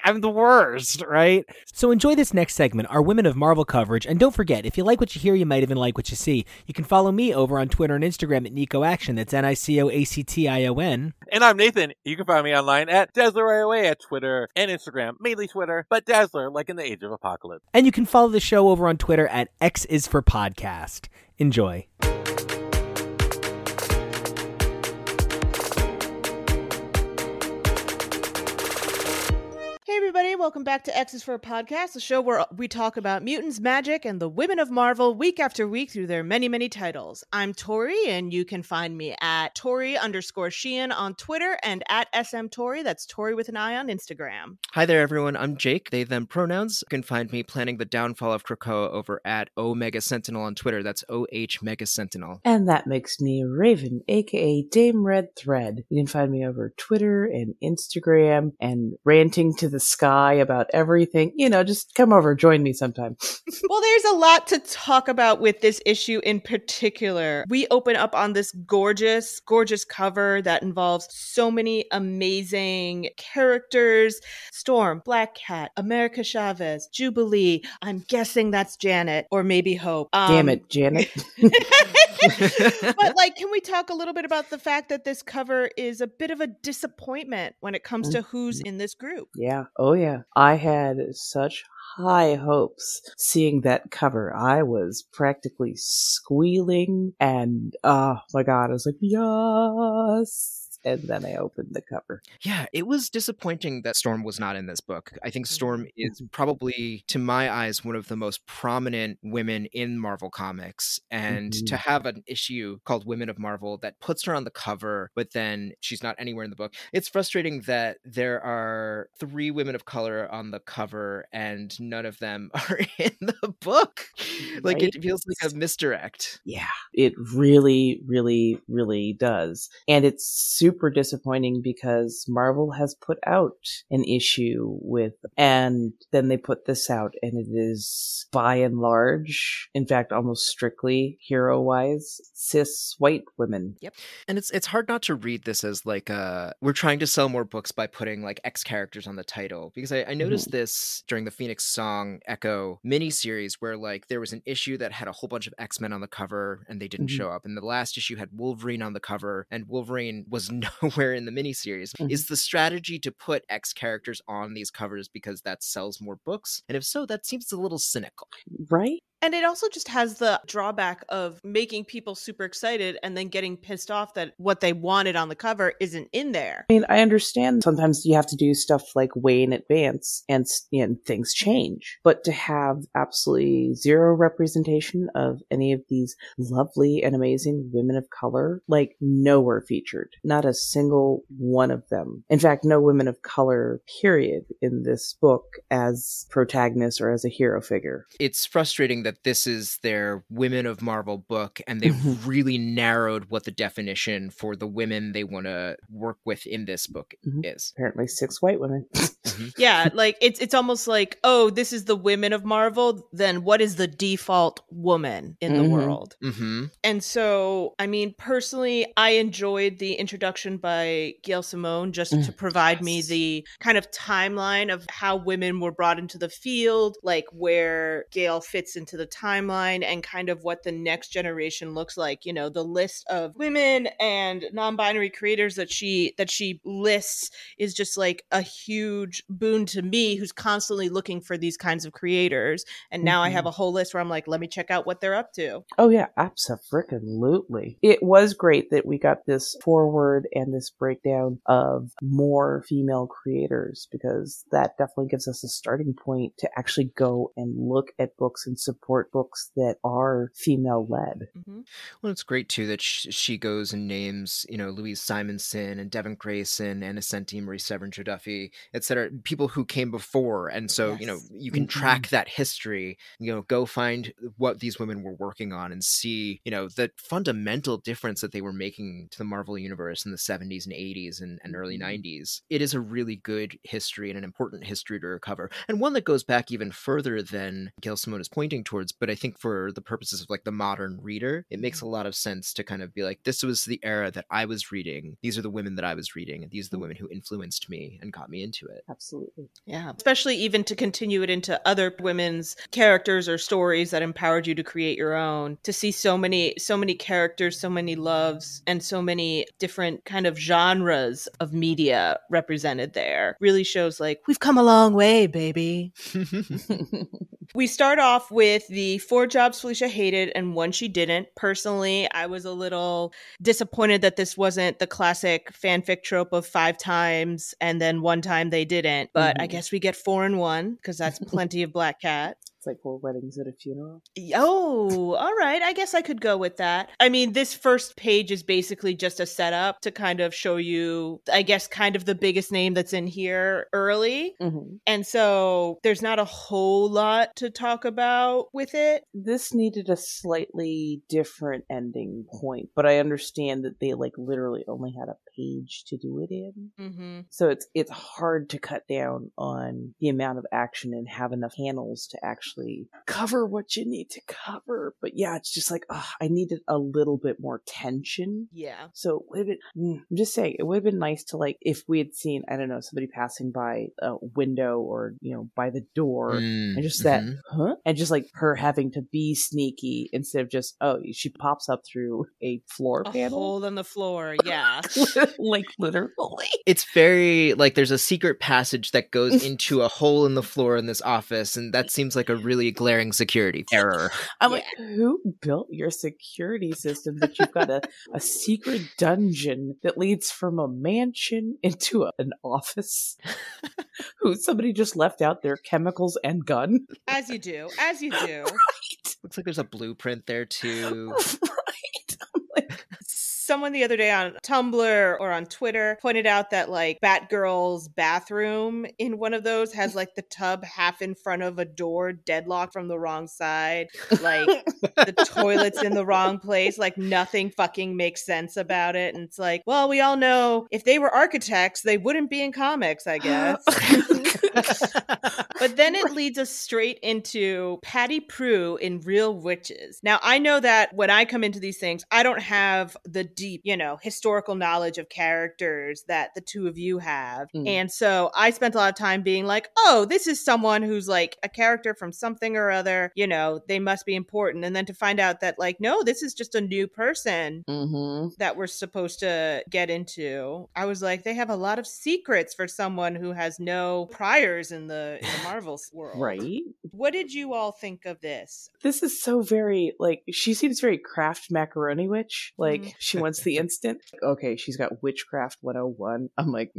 I'm the worst, right? So enjoy this next segment, our Women of Marvel coverage. And don't forget, if you like what you hear, you might even like what you see. You can follow me over on Twitter and Instagram at NicoAction. That's NicoAction. And I'm Nathan. You can find me online at DazzlerIOA at Twitter and Instagram, mainly Twitter, but Dazzler, like in the Age of Apocalypse. And you can follow the show over on Twitter at XisForPodcast. Enjoy. Hey everybody, welcome back to X is for a Podcast, the show where we talk about mutants, magic, and the women of Marvel week after week through their many, many titles. I'm Tori, and you can find me at Tori_Sheehan on Twitter and at SMTori, that's Tori with an I on Instagram. Hi there everyone, I'm Jake, they, them pronouns. You can find me planning the downfall of Krakoa over at Omega Sentinel on Twitter, that's OH Mega Sentinel. And that makes me Raven, aka Dame Red Thread. You can find me over Twitter and Instagram and ranting to the sky about everything, you know, just come over, join me sometime. Well, there's a lot to talk about with this issue in particular. We open up on this gorgeous, gorgeous cover that involves so many amazing characters. Storm, Black Cat, America Chavez, Jubilee, I'm guessing that's Janet, or maybe Hope. Damn it, Janet. But like, can we talk a little bit about the fact that this cover is a bit of a disappointment when it comes to who's in this group? Yeah. Oh, yeah. I had such high hopes seeing that cover. I was practically squealing and oh my God, I was like, yes. And then I opened the cover. Yeah, it was disappointing that Storm was not in this book. I think Storm is probably, to my eyes, one of the most prominent women in Marvel Comics. And to have an issue called Women of Marvel that puts her on the cover, but then she's not anywhere in the book. It's frustrating that there are 3 women of color on the cover and none of them are in the book. Right? Like, it feels like a misdirect. Yeah, it really, really, really does. And it's super disappointing because Marvel has put out an issue with, and then they put this out, and it is by and large, in fact, almost strictly hero-wise, cis white women. Yep. And it's hard not to read this as like a, we're trying to sell more books by putting like X characters on the title, because I noticed this during the Phoenix Song Echo miniseries, where like there was an issue that had a whole bunch of X-Men on the cover and they didn't show up, and the last issue had Wolverine on the cover and Wolverine was nowhere in the miniseries. Is the strategy to put X characters on these covers because that sells more books? And if so, that seems a little cynical. Right? And it also just has the drawback of making people super excited and then getting pissed off that what they wanted on the cover isn't in there. I mean, I understand sometimes you have to do stuff like way in advance and things change. But to have absolutely zero representation of any of these lovely and amazing women of color, like nowhere featured, not a single one of them. In fact, no women of color, period, in this book as protagonists or as a hero figure. It's frustrating that this is their Women of Marvel book, and they've really narrowed what the definition for the women they want to work with in this book is. Apparently 6 white women. Yeah, like it's almost like, oh, this is the Women of Marvel, then what is the default woman in the world? And so, I mean, personally, I enjoyed the introduction by Gail Simone just to provide me the kind of timeline of how women were brought into the field, like where Gail fits into the timeline and kind of what the next generation looks like, you know, the list of women and non-binary creators that she lists is just like a huge boon to me, who's constantly looking for these kinds of creators. And now I have a whole list where I'm like, let me check out what they're up to. Oh yeah, absolutely. It was great that we got this forward and this breakdown of more female creators, because that definitely gives us a starting point to actually go and look at books and support support books that are female led. Mm-hmm. Well, it's great too that she goes and names, you know, Louise Simonson and Devin Grayson, Anna Senti, Marie Severinja Duffy, et cetera, people who came before. And so, yes. You know, you can track that history, you know, go find what these women were working on and see, you know, the fundamental difference that they were making to the Marvel universe in the 70s and 80s and early 90s. It is a really good history and an important history to recover. And one that goes back even further than Gail Simone is pointing towards. But I think for the purposes of like the modern reader, it makes a lot of sense to kind of be like, this was the era that I was reading. These are the women that I was reading. And these are the women who influenced me and got me into it. Absolutely. Yeah. Especially even to continue it into other women's characters or stories that empowered you to create your own, to see so many characters, so many loves, and so many different kind of genres of media represented there really shows like, we've come a long way, baby. We start off with the 4 jobs Felicia hated and 1 she didn't. Personally, I was a little disappointed that this wasn't the classic fanfic trope of 5 times and then 1 time they didn't. But I guess we get 4 in 1 because that's plenty of Black Cat. It's like 4 weddings at a funeral. Oh, all right. I guess I could go with that. I mean, this first page is basically just a setup to kind of show you, I guess, kind of the biggest name that's in here early. Mm-hmm. And so there's not a whole lot to talk about with it. This needed a slightly different ending point, but I understand that they like literally only had a page to do it in. Mm-hmm. So it's hard to cut down on the amount of action and have enough panels to actually cover what you need to cover. But yeah, it's just like, oh, I needed a little bit more tension. Yeah. So it would have been, I'm just saying, it would have been nice to like, if we had seen, I don't know, somebody passing by a window or, you know, by the door and just that, huh? And just like her having to be sneaky instead of just, oh, she pops up through a floor panel. A hole in the floor, yeah. Like literally. It's very, like there's a secret passage that goes into a hole in the floor in this office, and that seems like a really glaring security error. I'm like, who built your security system that you've got a secret dungeon that leads from a mansion into an office? Who somebody just left out their chemicals and gun? As you do. Right. Looks like there's a blueprint there too. Right. I'm like, someone the other day on Tumblr or on Twitter pointed out that like Batgirl's bathroom in one of those has like the tub half in front of a door deadlocked from the wrong side. Like the toilet's in the wrong place. Like nothing fucking makes sense about it. And it's like, well, we all know if they were architects, they wouldn't be in comics, I guess. But then it leads us straight into Patty Prue in Real Witches. Now, I know that when I come into these things, I don't have the deep, you know, historical knowledge of characters that the two of you have. And so I spent a lot of time being like, oh, this is someone who's like a character from something or other, you know, they must be important. And then to find out that like, no, this is just a new person that we're supposed to get into. I was like, they have a lot of secrets for someone who has no priors in the Marvel world. Right. What did you all think of this? This is so very, like, she seems very Kraft Macaroni Witch. Like, she wants the instant. Okay, she's got Witchcraft 101. I'm like,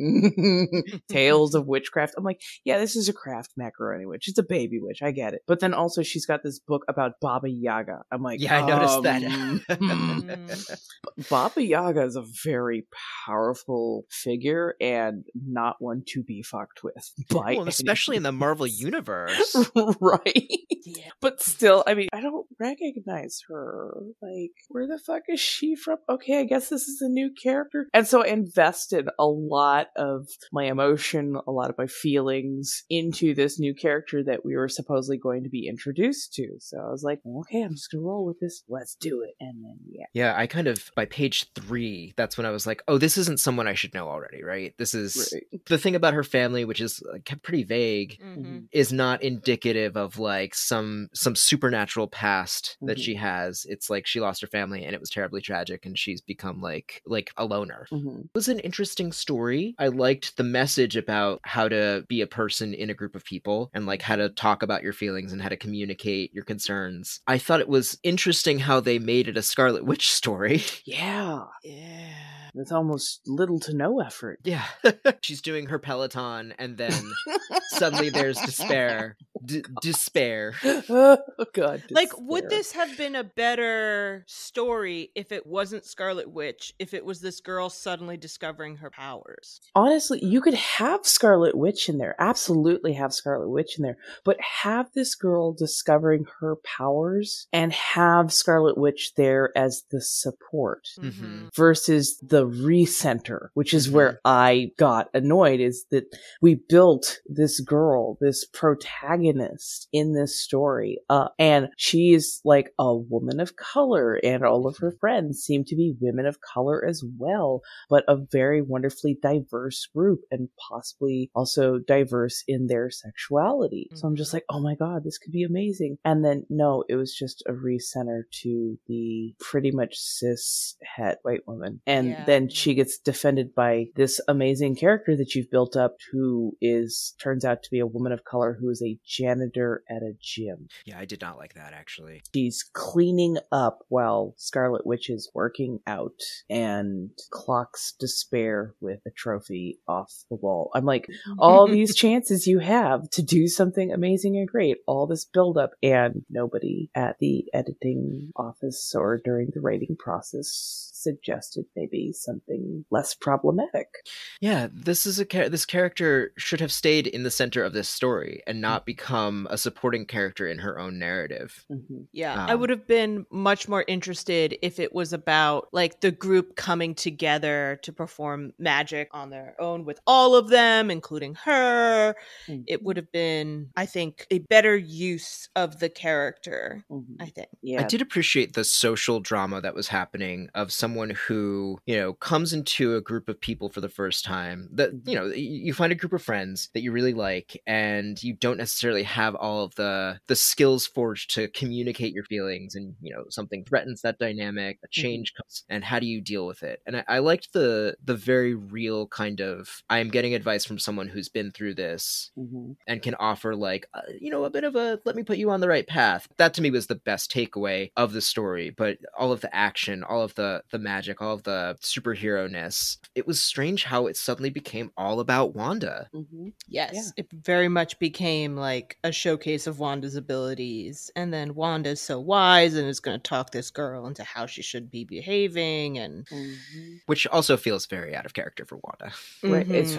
Tales of Witchcraft. I'm like, yeah, this is a Kraft Macaroni Witch. It's a baby witch. I get it. But then also she's got this book about Baba Yaga. I'm like, yeah, I noticed that. Baba Yaga is a very powerful figure and not one to be fucked with. Well, especially in the Marvel universe. Right. Yeah. But still, I mean, I don't recognize her. Like, where the fuck is she from? Okay, I guess this is a new character. And so I invested a lot of my emotion, a lot of my feelings into this new character that we were supposedly going to be introduced to. So I was like, okay, I'm just gonna roll with this. Let's do it. And then yeah, I kind of, by page 3, that's when I was like, oh, this isn't someone I should know already, right? This is the thing about her family, which is kept pretty vague, is not indicative of like some supernatural past that she has. It's like she lost her family and it was terribly tragic, and she's become like a loner. It was an interesting story. I liked the message about how to be a person in a group of people and like how to talk about your feelings and how to communicate your concerns. I thought it was interesting how they made it a Scarlet Witch story. Yeah. with almost little to no effort. Yeah. She's doing her Peloton and then suddenly there's despair. Despair. Oh, God. Despair. Like, would this have been a better story if it wasn't Scarlet Witch, if it was this girl suddenly discovering her powers? Honestly, you could have Scarlet Witch in there. Absolutely have Scarlet Witch in there. But have this girl discovering her powers and have Scarlet Witch there as the support versus the recenter, which is where I got annoyed, is that we built this girl, this protagonist in this story up, and she is like a woman of color, and all of her friends seem to be women of color as well, but a very wonderfully diverse group and possibly also diverse in their sexuality. So I'm just like, oh my God, this could be amazing. And then no, it was just a recenter to the pretty much cis het white woman. And then she gets defended by this amazing character that you've built up, who is, turns out to be a woman of color who is a janitor at a gym. Yeah, I did not like that, actually. She's cleaning up while Scarlet Witch is working out and clocks despair with a trophy off the wall. I'm like, all these chances you have to do something amazing and great, all this buildup, and nobody at the editing office or during the writing process suggested maybe something less problematic. Yeah, this is this character should have stayed in the center of this story and not become a supporting character in her own narrative. Yeah, I would have been much more interested if it was about like the group coming together to perform magic on their own with all of them, including her. It would have been, I think, a better use of the character. I think. Yeah, I did appreciate the social drama that was happening of someone who, you know, comes into a group of people for the first time, that, you know, you find a group of friends that you really like, and you don't necessarily have all of the skills forged to communicate your feelings, and, you know, something threatens that dynamic, a change comes, and how do you deal with it? And I liked the very real kind of, I'm getting advice from someone who's been through this and can offer, like, you know, a bit of a, let me put you on the right path. That to me was the best takeaway of the story. But all of the action, all of the magic, all of the superhero-ness, it was strange how it suddenly became all about Wanda. Yes, it very much became like a showcase of Wanda's abilities, and then Wanda's so wise and is going to talk this girl into how she should be behaving, and which also feels very out of character for Wanda. Right. It's,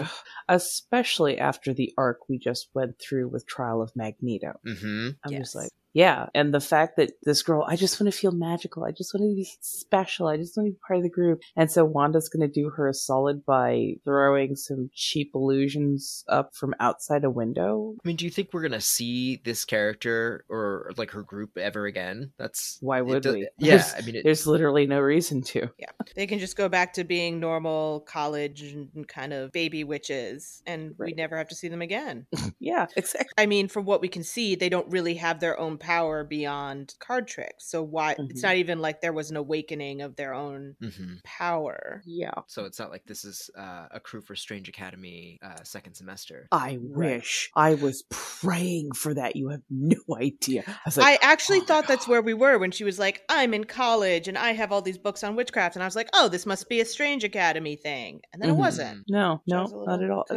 especially after the arc we just went through with Trial of Magneto. I'm just like, yeah, and the fact that this girl, I just want to feel magical. I just want to be special. I just want to be part of the group. And so Wanda's going to do her a solid by throwing some cheap illusions up from outside a window. I mean, do you think we're going to see this character or like her group ever again? That's why would we? Yeah, there's, I mean, there's literally no reason to. Yeah, they can just go back to being normal college and kind of baby witches, and we never have to see them again. Yeah, exactly. I mean, from what we can see, they don't really have their own power beyond card tricks, so why it's not even like there was an awakening of their own power. So it's not like this is a crew for Strange Academy second semester. I wish. I was praying for that. You have no idea. I was like, I actually thought that's where we were when she was like, I'm in college and I have all these books on witchcraft, and I was like, oh, this must be a Strange Academy thing, and then it wasn't. No, was not at all. I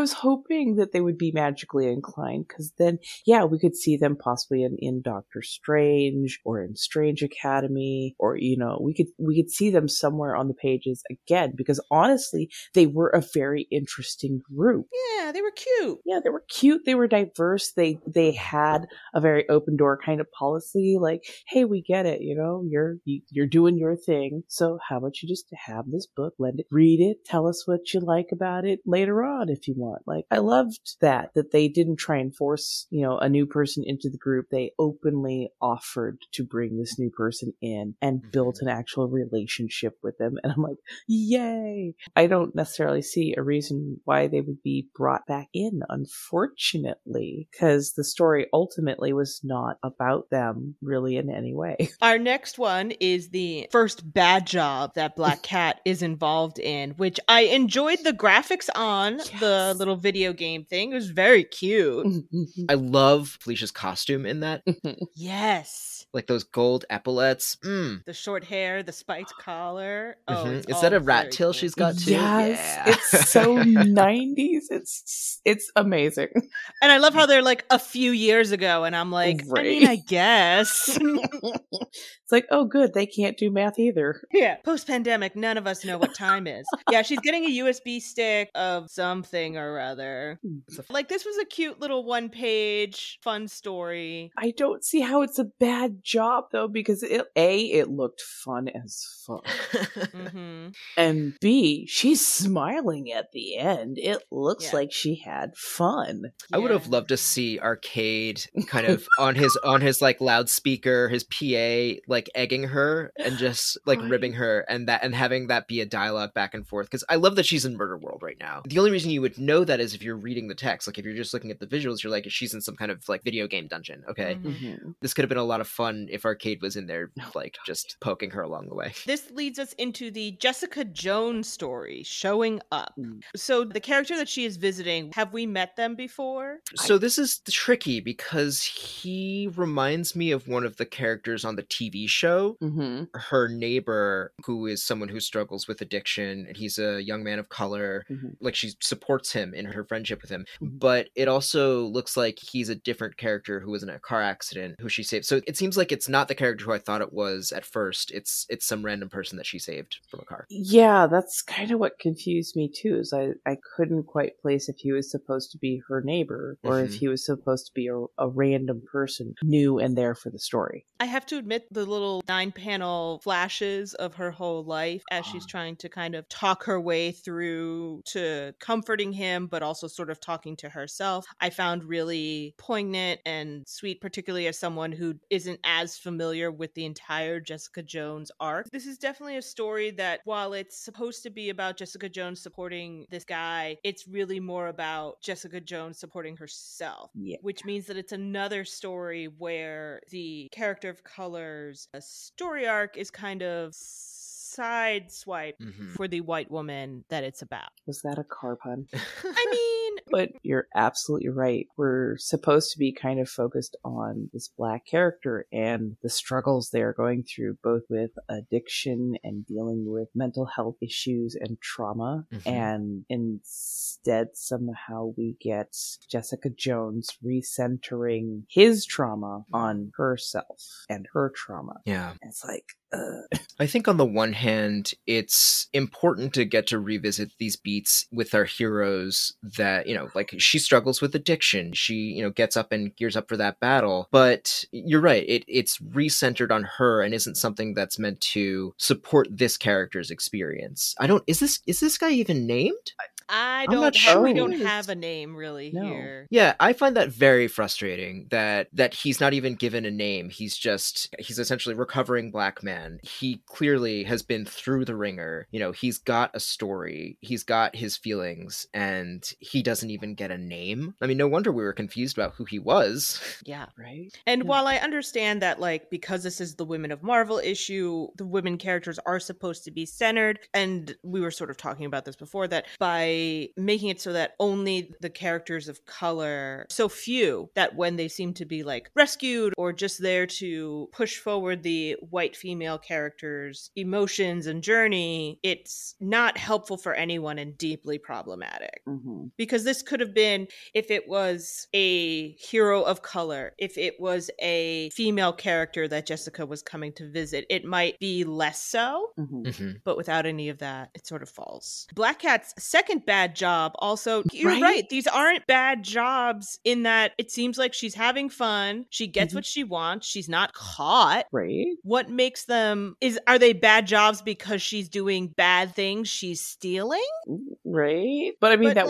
was hoping that they would be magically inclined, because then we could see them possibly in Doctor Strange or in Strange Academy, or, you know, we could see them somewhere on the pages again, because honestly, they were a very interesting group. Yeah, they were cute. Yeah, they were cute. They were diverse. They had a very open door kind of policy, like, hey, we get it, you know, you're doing your thing, so how about you just have this book, lend it, read it, tell us what you like about it later on if you want. Like, I loved that they didn't try and force, you know, a new person into the group. They openly offered to bring this new person in and built an actual relationship with them, and I'm like, yay. I don't necessarily see a reason why they would be brought back in, unfortunately, because the story ultimately was not about them really in any way. Our next one is the first bad job that Black Cat is involved in, which I enjoyed the graphics on. The little video game thing, it was very cute. I love Felicia's costume in that. Yes. like those gold epaulets. The short hair, the spiked collar. Is that a rat tail she's got too? Yes, yeah. It's so 90s. It's amazing. And I love how they're like a few years ago, and I'm like, right. I mean, I guess. It's like, oh, good, they can't do math either. Yeah, post-pandemic, none of us know what time is. Yeah, she's getting a USB stick of something or other. Like, this was a cute little one-page fun story. I don't see how it's a bad job, though, because it looked fun as fuck. Mm-hmm. And B, she's smiling at the end. It looks like she had fun. Yeah. I would have loved to see Arcade kind of on his like loudspeaker, his PA, like egging her and just like ribbing her, and having that be a dialogue back and forth. Because I love that she's in Murder World right now. The only reason you would know that is if you're reading the text. Like if you're just looking at the visuals, you're like, she's in some kind of like video game dungeon. Okay, mm-hmm. This could have been a lot of fun if Arcade was in there, like just poking her along the way. This leads us into the Jessica Jones story, Showing Up. So the character that she is visiting, have we met them before? So this is tricky because he reminds me of one of the characters on the TV show, mm-hmm. her neighbor, who is someone who struggles with addiction, and he's a young man of color. Mm-hmm. Like she supports him in her friendship with him, mm-hmm. but it also looks like he's a different character who was in a car accident who she saved. So it seems like it's not the character who I thought it was at first. It's some random person that she saved from a car. Yeah, that's kind of what confused me too, is I couldn't quite place if he was supposed to be her neighbor or mm-hmm. if he was supposed to be a random person new and there for the story. I have to admit, the little 9-panel flashes of her whole life as she's trying to kind of talk her way through to comforting him, but also sort of talking to herself, I found really poignant and sweet, particularly as someone who isn't as familiar with the entire Jessica Jones arc. This is definitely a story that, while it's supposed to be about Jessica Jones supporting this guy, it's really more about Jessica Jones supporting herself, which means that it's another story where the character of color's story arc is kind of sideswipe mm-hmm. for the white woman that it's about. Was that a car pun? I mean, but you're absolutely right. We're supposed to be kind of focused on this Black character and the struggles they're going through, both with addiction and dealing with mental health issues and trauma. Mm-hmm. And instead, somehow we get Jessica Jones recentering his trauma on herself and her trauma. Yeah. It's like, I think on the one hand, it's important to get to revisit these beats with our heroes that, you know, like she struggles with addiction. She, you know, gets up and gears up for that battle. But you're right. It's recentered on her and isn't something that's meant to support this character's experience. Is this guy even named? We don't have a name really here. Yeah, I find that very frustrating that he's not even given a name. He's essentially a recovering Black man. He clearly has been through the ringer. You know, he's got a story. He's got his feelings, and he doesn't even get a name. I mean, no wonder we were confused about who he was. Yeah, right. And while I understand that, like, because this is the Women of Marvel issue, the women characters are supposed to be centered, and we were sort of talking about this before, that by making it so that only the characters of color, so few, that when they seem to be like rescued or just there to push forward the white female characters' emotions and journey, it's not helpful for anyone and deeply problematic. Mm-hmm. Because this could have been, if it was a hero of color, if it was a female character that Jessica was coming to visit, it might be less so, mm-hmm. Mm-hmm. but without any of that, it sort of falls. Black Cat's second bad job also, you're right, these aren't bad jobs in that it seems like she's having fun, she gets mm-hmm. what she wants, she's not caught. Right. What makes them are they bad jobs because she's doing bad things, she's stealing? Right. But I mean, that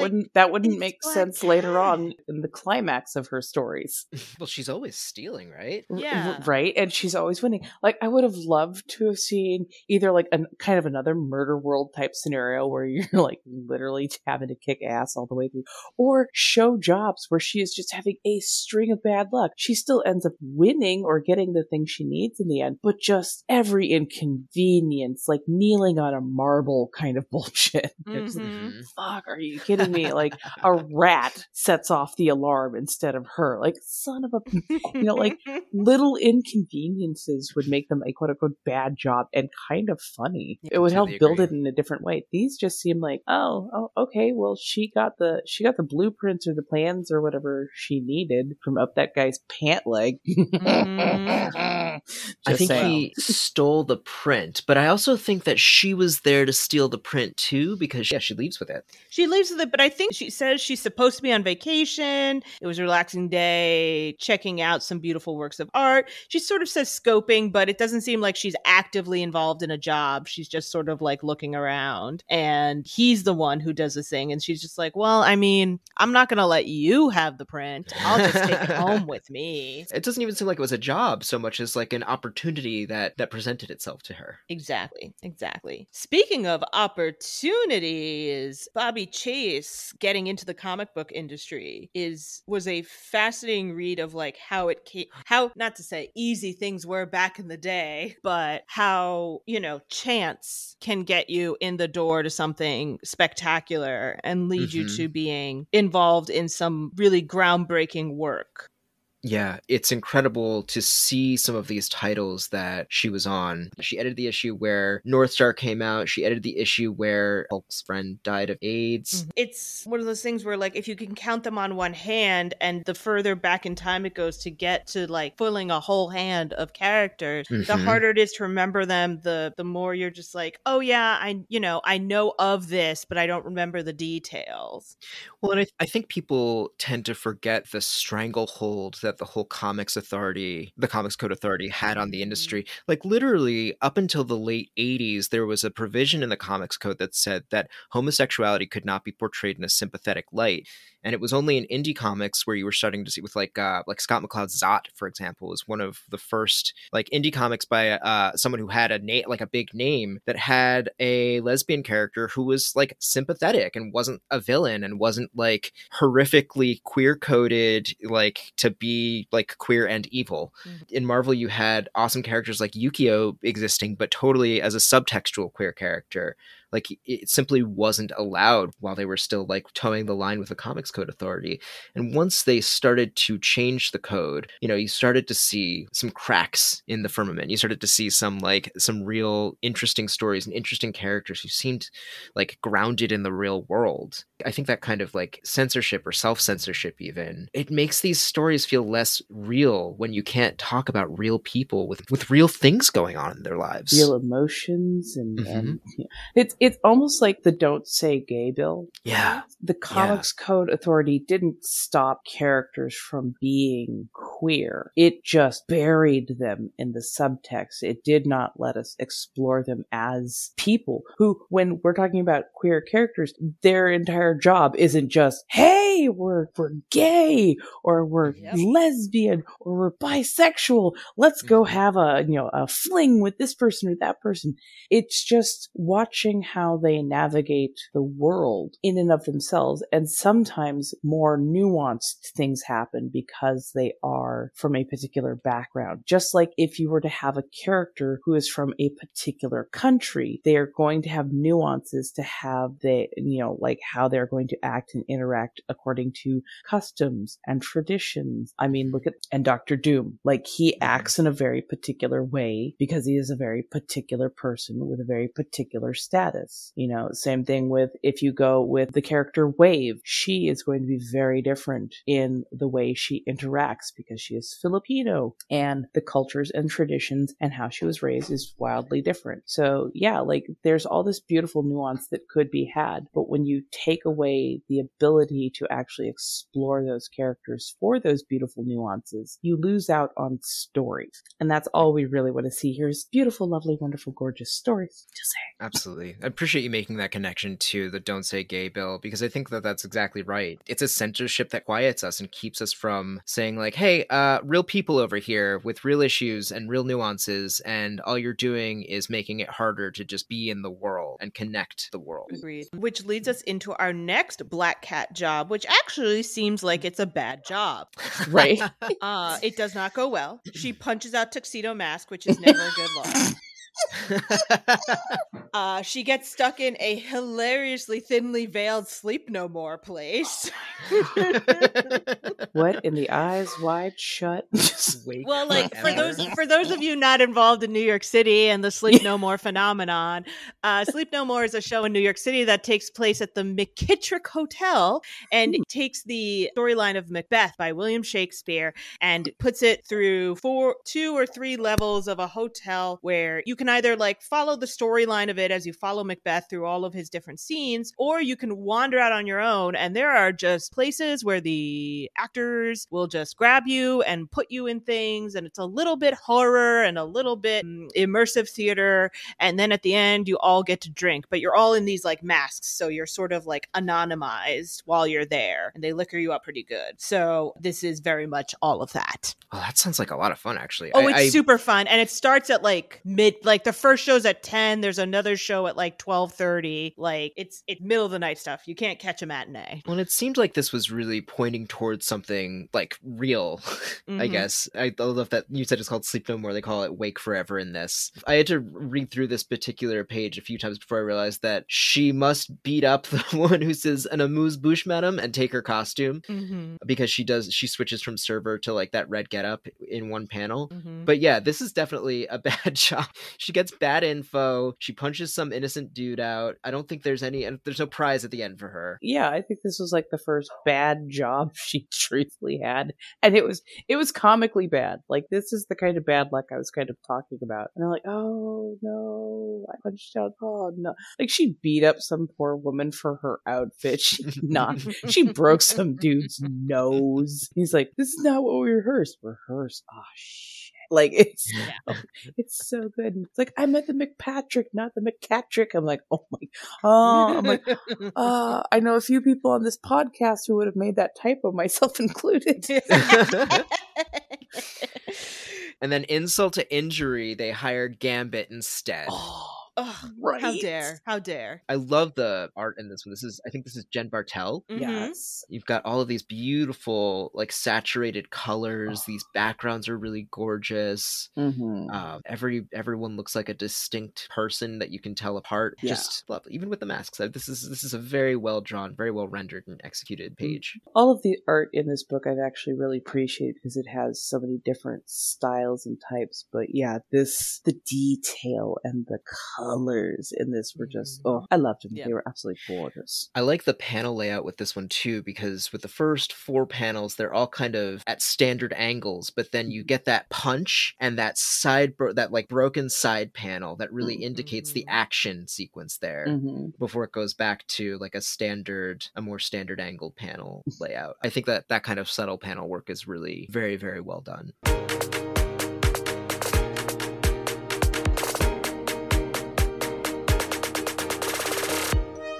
wouldn't make sense later on in the climax of her stories. Well, she's always stealing, right? Yeah. Right. And she's always winning. Like, I would have loved to have seen either like a kind of another Murder World type scenario where you're like literally always having to kick ass all the way through, or show jobs where she is just having a string of bad luck. She still ends up winning or getting the thing she needs in the end, but just every inconvenience, like kneeling on a marble kind of bullshit. Mm-hmm. Fuck, are you kidding me? Like a rat sets off the alarm instead of her. Like, son of a, like little inconveniences would make them a quote unquote bad job and kind of funny. Yeah, it would help build it in a different way. These just seem like, oh, okay, well, she got the blueprints or the plans or whatever she needed from up that guy's pant leg. Mm-hmm. I think he stole the print, but I also think that she was there to steal the print too, because she leaves with it. She leaves with it, but I think she says she's supposed to be on vacation. It was a relaxing day, checking out some beautiful works of art. She sort of says scoping, but it doesn't seem like she's actively involved in a job. She's just sort of like looking around, and he's the one who does this thing. And she's just like, well, I mean, I'm not going to let you have the print. I'll just take it home with me. It doesn't even seem like it was a job so much as like an opportunity that presented itself to her. Exactly. Speaking of opportunities, Bobby Chase getting into the comic book industry was a fascinating read of like how it came, how not to say easy things were back in the day, but how, chance can get you in the door to something spectacular and lead mm-hmm. you to being involved in some really groundbreaking work. Yeah, it's incredible to see some of these titles that she was on. She edited the issue where North Star came out. She edited the issue where Hulk's friend died of AIDS. Mm-hmm. It's one of those things where, like, if you can count them on one hand, and the further back in time it goes to get to, like, filling a whole hand of characters, mm-hmm. the harder it is to remember them, the more you're just like, oh, yeah, I know of this, but I don't remember the details. Well, and I think people tend to forget the stranglehold that the whole Comics Code Authority had on the industry. Like literally up until the late 80s, there was a provision in the Comics Code that said that homosexuality could not be portrayed in a sympathetic light. And it was only in indie comics where you were starting to see with like Scott McCloud's Zot, for example, is one of the first like indie comics by someone who had a big name that had a lesbian character who was like sympathetic and wasn't a villain and wasn't like horrifically queer coded, like to be like queer and evil. Mm-hmm. In Marvel, you had awesome characters like Yukio existing, but totally as a subtextual queer character. Like it simply wasn't allowed while they were still like towing the line with the Comics Code Authority. And once they started to change the code, you started to see some cracks in the firmament. You started to see some real interesting stories and interesting characters who seemed like grounded in the real world. I think that kind of like censorship or self-censorship even, it makes these stories feel less real when you can't talk about real people with real things going on in their lives. Real emotions and, mm-hmm. and It's almost like the Don't Say Gay bill. Yeah. The Comics Code Authority didn't stop characters from being queer. It just buried them in the subtext. It did not let us explore them as people who, when we're talking about queer characters, their entire job isn't just, hey, we're gay or we're lesbian or we're bisexual. Let's go have a fling with this person or that person. It's just watching how they navigate the world in and of themselves, and sometimes more nuanced things happen because they are from a particular background. Just like if you were to have a character who is from a particular country, they are going to have nuances to have like how they're going to act and interact according to customs and traditions. I mean, look at Dr. Doom, like he acts in a very particular way because he is a very particular person with a very particular status. Same thing with if you go with the character Wave, she is going to be very different in the way she interacts because she is Filipino and the cultures and traditions and how she was raised is wildly different. So yeah, like there's all this beautiful nuance that could be had, but when you take away the ability to actually explore those characters for those beautiful nuances, you lose out on stories. And that's all we really want to see here is beautiful, lovely, wonderful, gorgeous stories to say. Absolutely. I appreciate you making that connection to the Don't Say Gay bill, because I think that that's exactly right. It's a censorship that quiets us and keeps us from saying like, hey, real people over here with real issues and real nuances, and all you're doing is making it harder to just be in the world. world and connect the world. Agreed. Which leads us into our next black cat job, which actually seems like it's a bad job. Right. It does not go well. She punches out Tuxedo Mask, which is never a good look. She gets stuck in a hilariously thinly veiled Sleep No More place. What in the eyes wide shut? Just wake well, like up. for those of you not involved in New York City and the Sleep No More phenomenon, Sleep No More is a show in New York City that takes place at the McKittrick Hotel and takes the storyline of Macbeth by William Shakespeare and puts it through two or three levels of a hotel where you can either like follow the storyline of it as you follow Macbeth through all of his different scenes, or you can wander out on your own. And there are just places where the actors will just grab you and put you in things. And it's a little bit horror and a little bit immersive theater. And then at the end, you all get to drink, but you're all in these like masks. So you're sort of like anonymized while you're there and they liquor you up pretty good. So this is very much all of that. Oh, that sounds like a lot of fun, actually. Oh, it's super fun. And it starts at like like the first show's at 10. There's another show at like 12:30. Like it's middle of the night stuff. You can't catch a matinee. Well, it seemed like this was really pointing towards something like real, mm-hmm. I guess. I love that you said it's called Sleep No More. They call it Wake Forever in this. I had to read through this particular page a few times before I realized that she must beat up the woman who says an amuse-bouche, madam, and take her costume, mm-hmm. because she switches from server to like that red getup in one panel. Mm-hmm. But yeah, this is definitely a bad job. She gets bad info. She punches some innocent dude out. I don't think there's no prize at the end for her. Yeah, I think this was like the first bad job she truthfully had. And it was comically bad. Like, this is the kind of bad luck I was kind of talking about. And I'm like, oh no, I punched out. Oh no. Like, she beat up some poor woman for her outfit. She broke some dude's nose. He's like, this is not what we rehearsed. Rehearsed. Oh shit. Like, it's so good. It's like, I met the McPatrick, not the McCatrick. I'm like, I know a few people on this podcast who would have made that typo, myself included. And then insult to injury, they hired Gambit instead. Oh, right. How dare. I love the art in this one. I think this is Jen Bartel. Mm-hmm. Yes. You've got all of these beautiful, like, saturated colors. These backgrounds are really gorgeous. Mm-hmm. Everyone looks like a distinct person that you can tell apart. Yeah. Just lovely. Even with the masks. This is a very well drawn, very well rendered and executed page. All of the art in this book I've actually really appreciated because it has so many different styles and types. But yeah, the detail and the colors in this were just, I loved them. Yep. They were absolutely gorgeous. I like the panel layout with this one too, because with the first four panels, they're all kind of at standard angles, but then you get that punch and that broken side panel that really indicates the action sequence there before it goes back to like a more standard angled panel layout. I think that kind of subtle panel work is really very, very well done.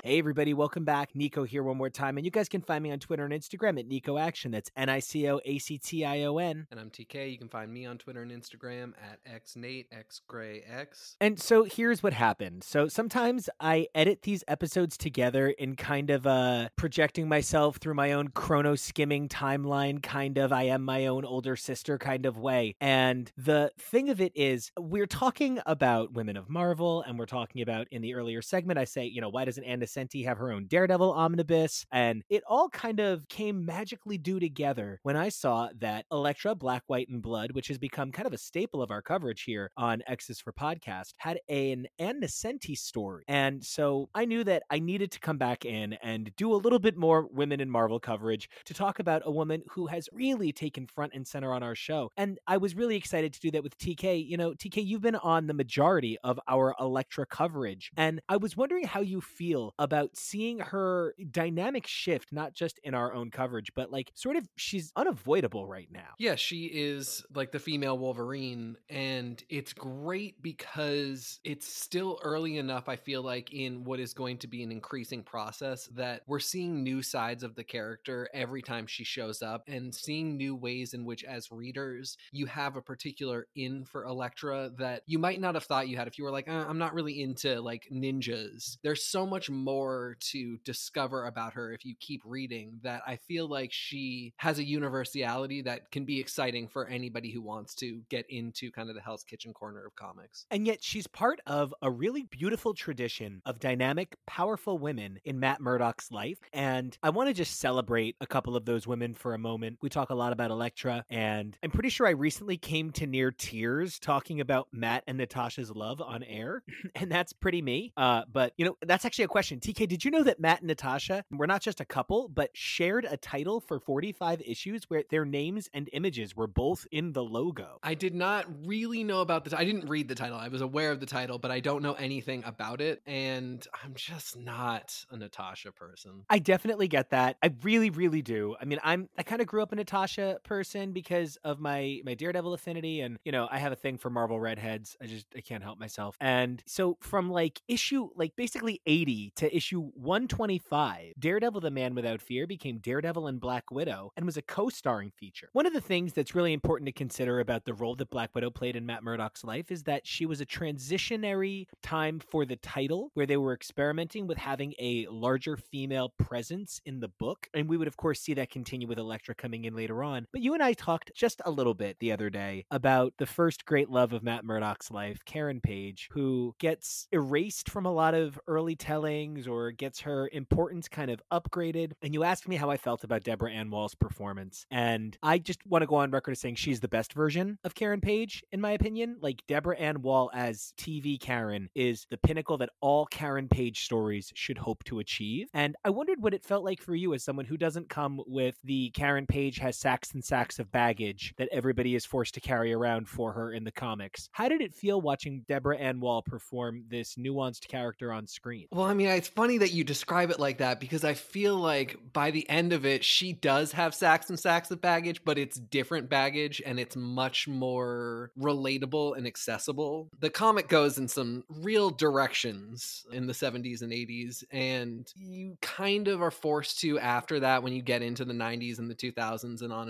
Hey everybody, welcome back. Nico here one more time. And you guys can find me on Twitter and Instagram at Nico Action. That's NicoAction. And I'm TK. You can find me on Twitter and Instagram at XNate, XGrayX. And so here's what happened. So sometimes I edit these episodes together in kind of projecting myself through my own chrono-skimming timeline, kind of I am my own older sister kind of way. And the thing of it is, we're talking about Women of Marvel, and we're talking about, in the earlier segment, I say, you know, why doesn't Anna have her own Daredevil omnibus, and it all kind of came magically due together when I saw that Elektra, Black, White, and Blood, which has become kind of a staple of our coverage here on X's for Podcast, had an Anna Nesenti story. And so I knew that I needed to come back in and do a little bit more Women in Marvel coverage to talk about a woman who has really taken front and center on our show. And I was really excited to do that with TK. You know, TK, you've been on the majority of our Elektra coverage, and I was wondering how you feel about about seeing her dynamic shift, not just in our own coverage, but like sort of she's unavoidable right now. Yeah, she is like the female Wolverine. And it's great because it's still early enough, I feel like, in what is going to be an increasing process that we're seeing new sides of the character every time she shows up and seeing new ways in which as readers, you have a particular in for Elektra that you might not have thought you had if you were like, I'm not really into like ninjas. There's so much more to discover about her if you keep reading that I feel like she has a universality that can be exciting for anybody who wants to get into kind of the Hell's Kitchen corner of comics. And yet she's part of a really beautiful tradition of dynamic, powerful women in Matt Murdock's life. And I want to just celebrate a couple of those women for a moment. We talk a lot about Elektra, and I'm pretty sure I recently came to near tears talking about Matt and Natasha's love on air. And that's pretty me. But, you know, that's actually a question. TK, did you know that Matt and Natasha were not just a couple, but shared a title for 45 issues where their names and images were both in the logo? I did not really know about this. I didn't read the title. I was aware of the title, but I don't know anything about it. And I'm just not a Natasha person. I definitely get that. I really, really do. I mean, I kind of grew up a Natasha person because of my Daredevil affinity. And, you know, I have a thing for Marvel redheads. I can't help myself. And so from like issue, like basically 80 to issue 125, Daredevil, the Man Without Fear became Daredevil and Black Widow and was a co-starring feature. One of the things that's really important to consider about the role that Black Widow played in Matt Murdock's life is that she was a transitionary time for the title where they were experimenting with having a larger female presence in the book. And we would, of course, see that continue with Elektra coming in later on. But you and I talked just a little bit the other day about the first great love of Matt Murdock's life, Karen Page, who gets erased from a lot of early tellings or gets her importance kind of upgraded. And you asked me how I felt about Deborah Ann Wall's performance. And I just want to go on record as saying she's the best version of Karen Page, in my opinion. Like Deborah Ann Wall as TV Karen is the pinnacle that all Karen Page stories should hope to achieve. And I wondered what it felt like for you as someone who doesn't come with the Karen Page has sacks and sacks of baggage that everybody is forced to carry around for her in the comics. How did it feel watching Deborah Ann Wall perform this nuanced character on screen? Well, I mean, it's funny that you describe it like that because I feel like by the end of it, she does have sacks and sacks of baggage, but it's different baggage and it's much more relatable and accessible. The comic goes in some real directions in the 70s and 80s, and you kind of are forced to, after that, when you get into the 90s and the 2000s and on,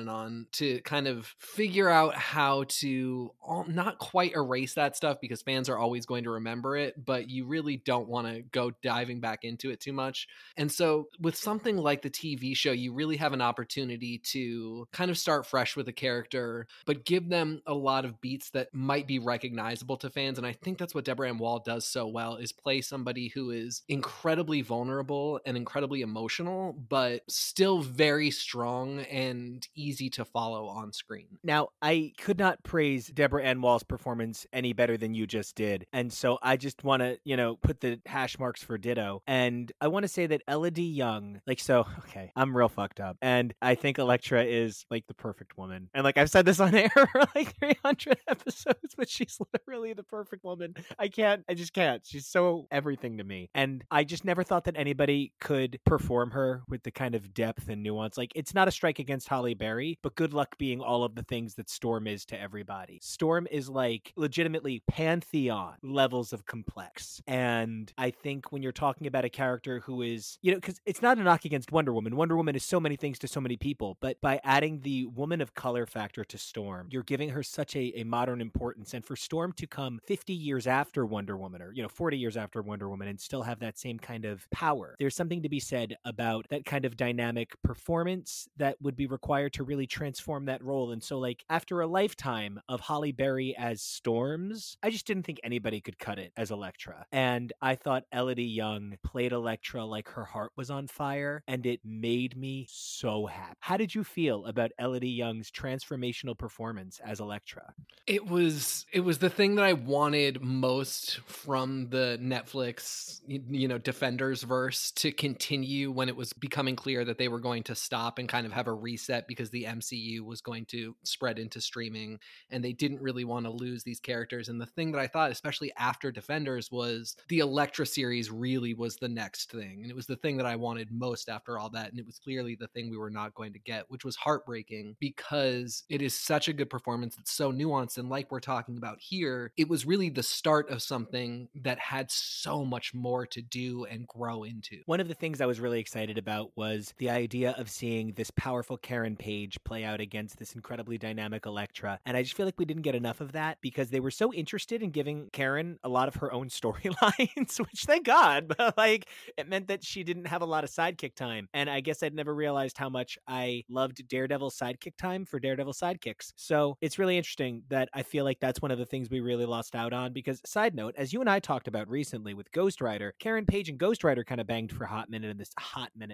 to kind of figure out how to not quite erase that stuff because fans are always going to remember it, but you really don't want to go diving back into it too much. And so with something like the TV show, you really have an opportunity to kind of start fresh with a character, but give them a lot of beats that might be recognizable to fans. And I think that's what Deborah Ann Wall does so well is play somebody who is incredibly vulnerable and incredibly emotional, but still very strong and easy to follow on screen. Now, I could not praise Deborah Ann Wall's performance any better than you just did. And so I just want to, you know, put the hash marks for ditto. And I want to say that Ella D. Young, like, so, okay, I'm real fucked up. And I think Elektra is like the perfect woman. And like, I've said this on air for like 300 episodes, but she's literally the perfect woman. I just can't. She's so everything to me. And I just never thought that anybody could perform her with the kind of depth and nuance. Like, it's not a strike against Holly Berry, but good luck being all of the things that Storm is to everybody. Storm is like legitimately pantheon levels of complex. And I think when you're talking about a character who is, you know, because it's not a knock against Wonder Woman. Wonder Woman is so many things to so many people, but by adding the woman of color factor to Storm, you're giving her such a modern importance. And for Storm to come 50 years after Wonder Woman or, you know, 40 years after Wonder Woman and still have that same kind of power, there's something to be said about that kind of dynamic performance that would be required to really transform that role. And so like after a lifetime of Holly Berry as Storms, I just didn't think anybody could cut it as Elektra. And I thought Ella D. Young played Elektra like her heart was on fire, and it made me so happy. How did you feel about Ella D. Young's transformational performance as Elektra? It was the thing that I wanted most from the Netflix, you know, Defenders verse to continue when it was becoming clear that they were going to stop and kind of have a reset because the MCU was going to spread into streaming and they didn't really want to lose these characters. And the thing that I thought, especially after Defenders, was the Elektra series really was was the next thing. And it was the thing that I wanted most after all that. And it was clearly the thing we were not going to get, which was heartbreaking because it is such a good performance. It's so nuanced. And like we're talking about here, it was really the start of something that had so much more to do and grow into. One of the things I was really excited about was the idea of seeing this powerful Karen Page play out against this incredibly dynamic Elektra. And I just feel like we didn't get enough of that because they were so interested in giving Karen a lot of her own storylines, which thank God, but like it meant that she didn't have a lot of sidekick time. And I guess I'd never realized how much I loved Daredevil sidekick time for Daredevil sidekicks. So it's really interesting that I feel like that's one of the things we really lost out on because, side note, as you and I talked about recently with Ghost Rider, Karen Page and Ghost Rider kind of banged for a hot minute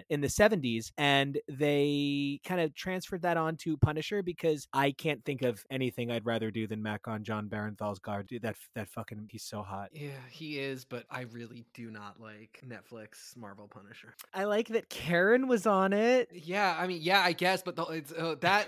in the 70s, and they kind of transferred that on to Punisher because I can't think of anything I'd rather do than Mac on John Barenthal's guard. Dude, that fucking, he's so hot. Yeah, he is, but I really do not like Netflix Marvel Punisher. I like that Karen was on it. Yeah, I mean, yeah, I guess, but that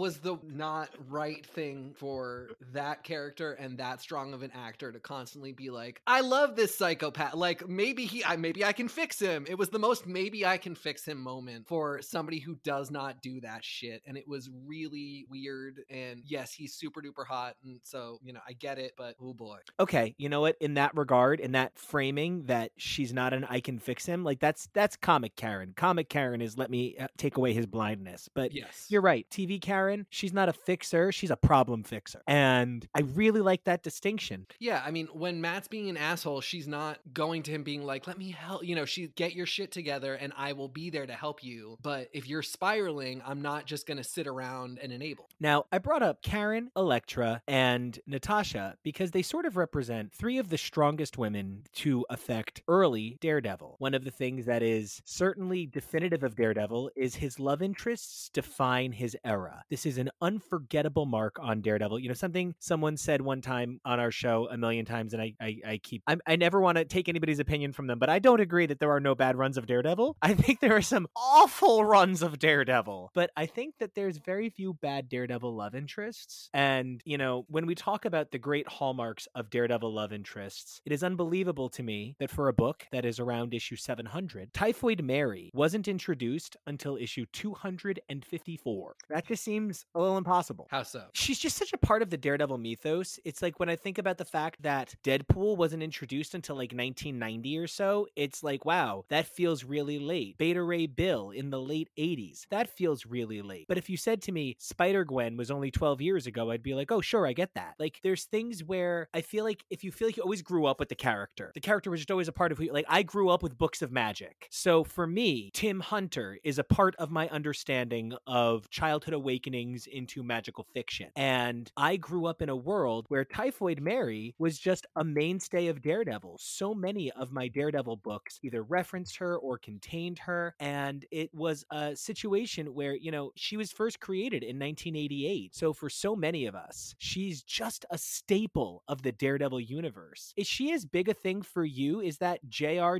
was the not right thing for that character and that strong of an actor to constantly be like, I love this psychopath. Like maybe I can fix him. It was the most maybe I can fix him moment for somebody who does not do that shit. And it was really weird. And yes, he's super duper hot. And so, you know, I get it, but oh boy. Okay. You know what? In that regard, in that framing that she's not an I can fix him, like that's comic Karen. Comic Karen is let me take away his blindness. But yes, you're right. TV Karen, she's not a fixer. She's a problem fixer. And I really like that distinction. Yeah. I mean, when Matt's being an asshole, she's not going to him being like, let me help, you know, she get your shit together and I will be there to help you. But if you're spiraling, I'm not just going to sit around and enable. Now, I brought up Karen, Elektra, and Natasha because they sort of represent three of the strongest women to affect early Daredevil. One of the things that is certainly definitive of Daredevil is his love interests define his era. This is an unforgettable mark on Daredevil. You know, something someone said one time on our show a million times, and I never want to take anybody's opinion from them, but I don't agree that there are no bad runs of Daredevil. I think there are some awful runs of Daredevil, but I think that there's very few bad Daredevil love interests. And, you know, when we talk about the great hallmarks of Daredevil love interests, it is unbelievable to me that for a book that is around issue 700, Typhoid Mary wasn't introduced until issue 254. That just seems a little impossible. How so? She's just such a part of the Daredevil mythos. It's like when I think about the fact that Deadpool wasn't introduced until like 1990 or so, it's like, wow, that feels really late. Beta Ray Bill in the late 80s, that feels really late. But if you said to me, Spider-Gwen was only 12 years ago, I'd be like, oh, sure, I get that. Like, there's things where I feel like if you feel like you always grew up with the character was just always a part of who you, like, I grew up with books of magic. So for me, Tim Hunter is a part of my understanding of childhood awakenings into magical fiction. And I grew up in a world where Typhoid Mary was just a mainstay of Daredevil. So many of my Daredevil books either referenced her or contained her, and it was a situation where, you know, she was first created in 1988. So for so many of us, she's just a staple of the Daredevil universe. Is she as big a thing for you? Is that JR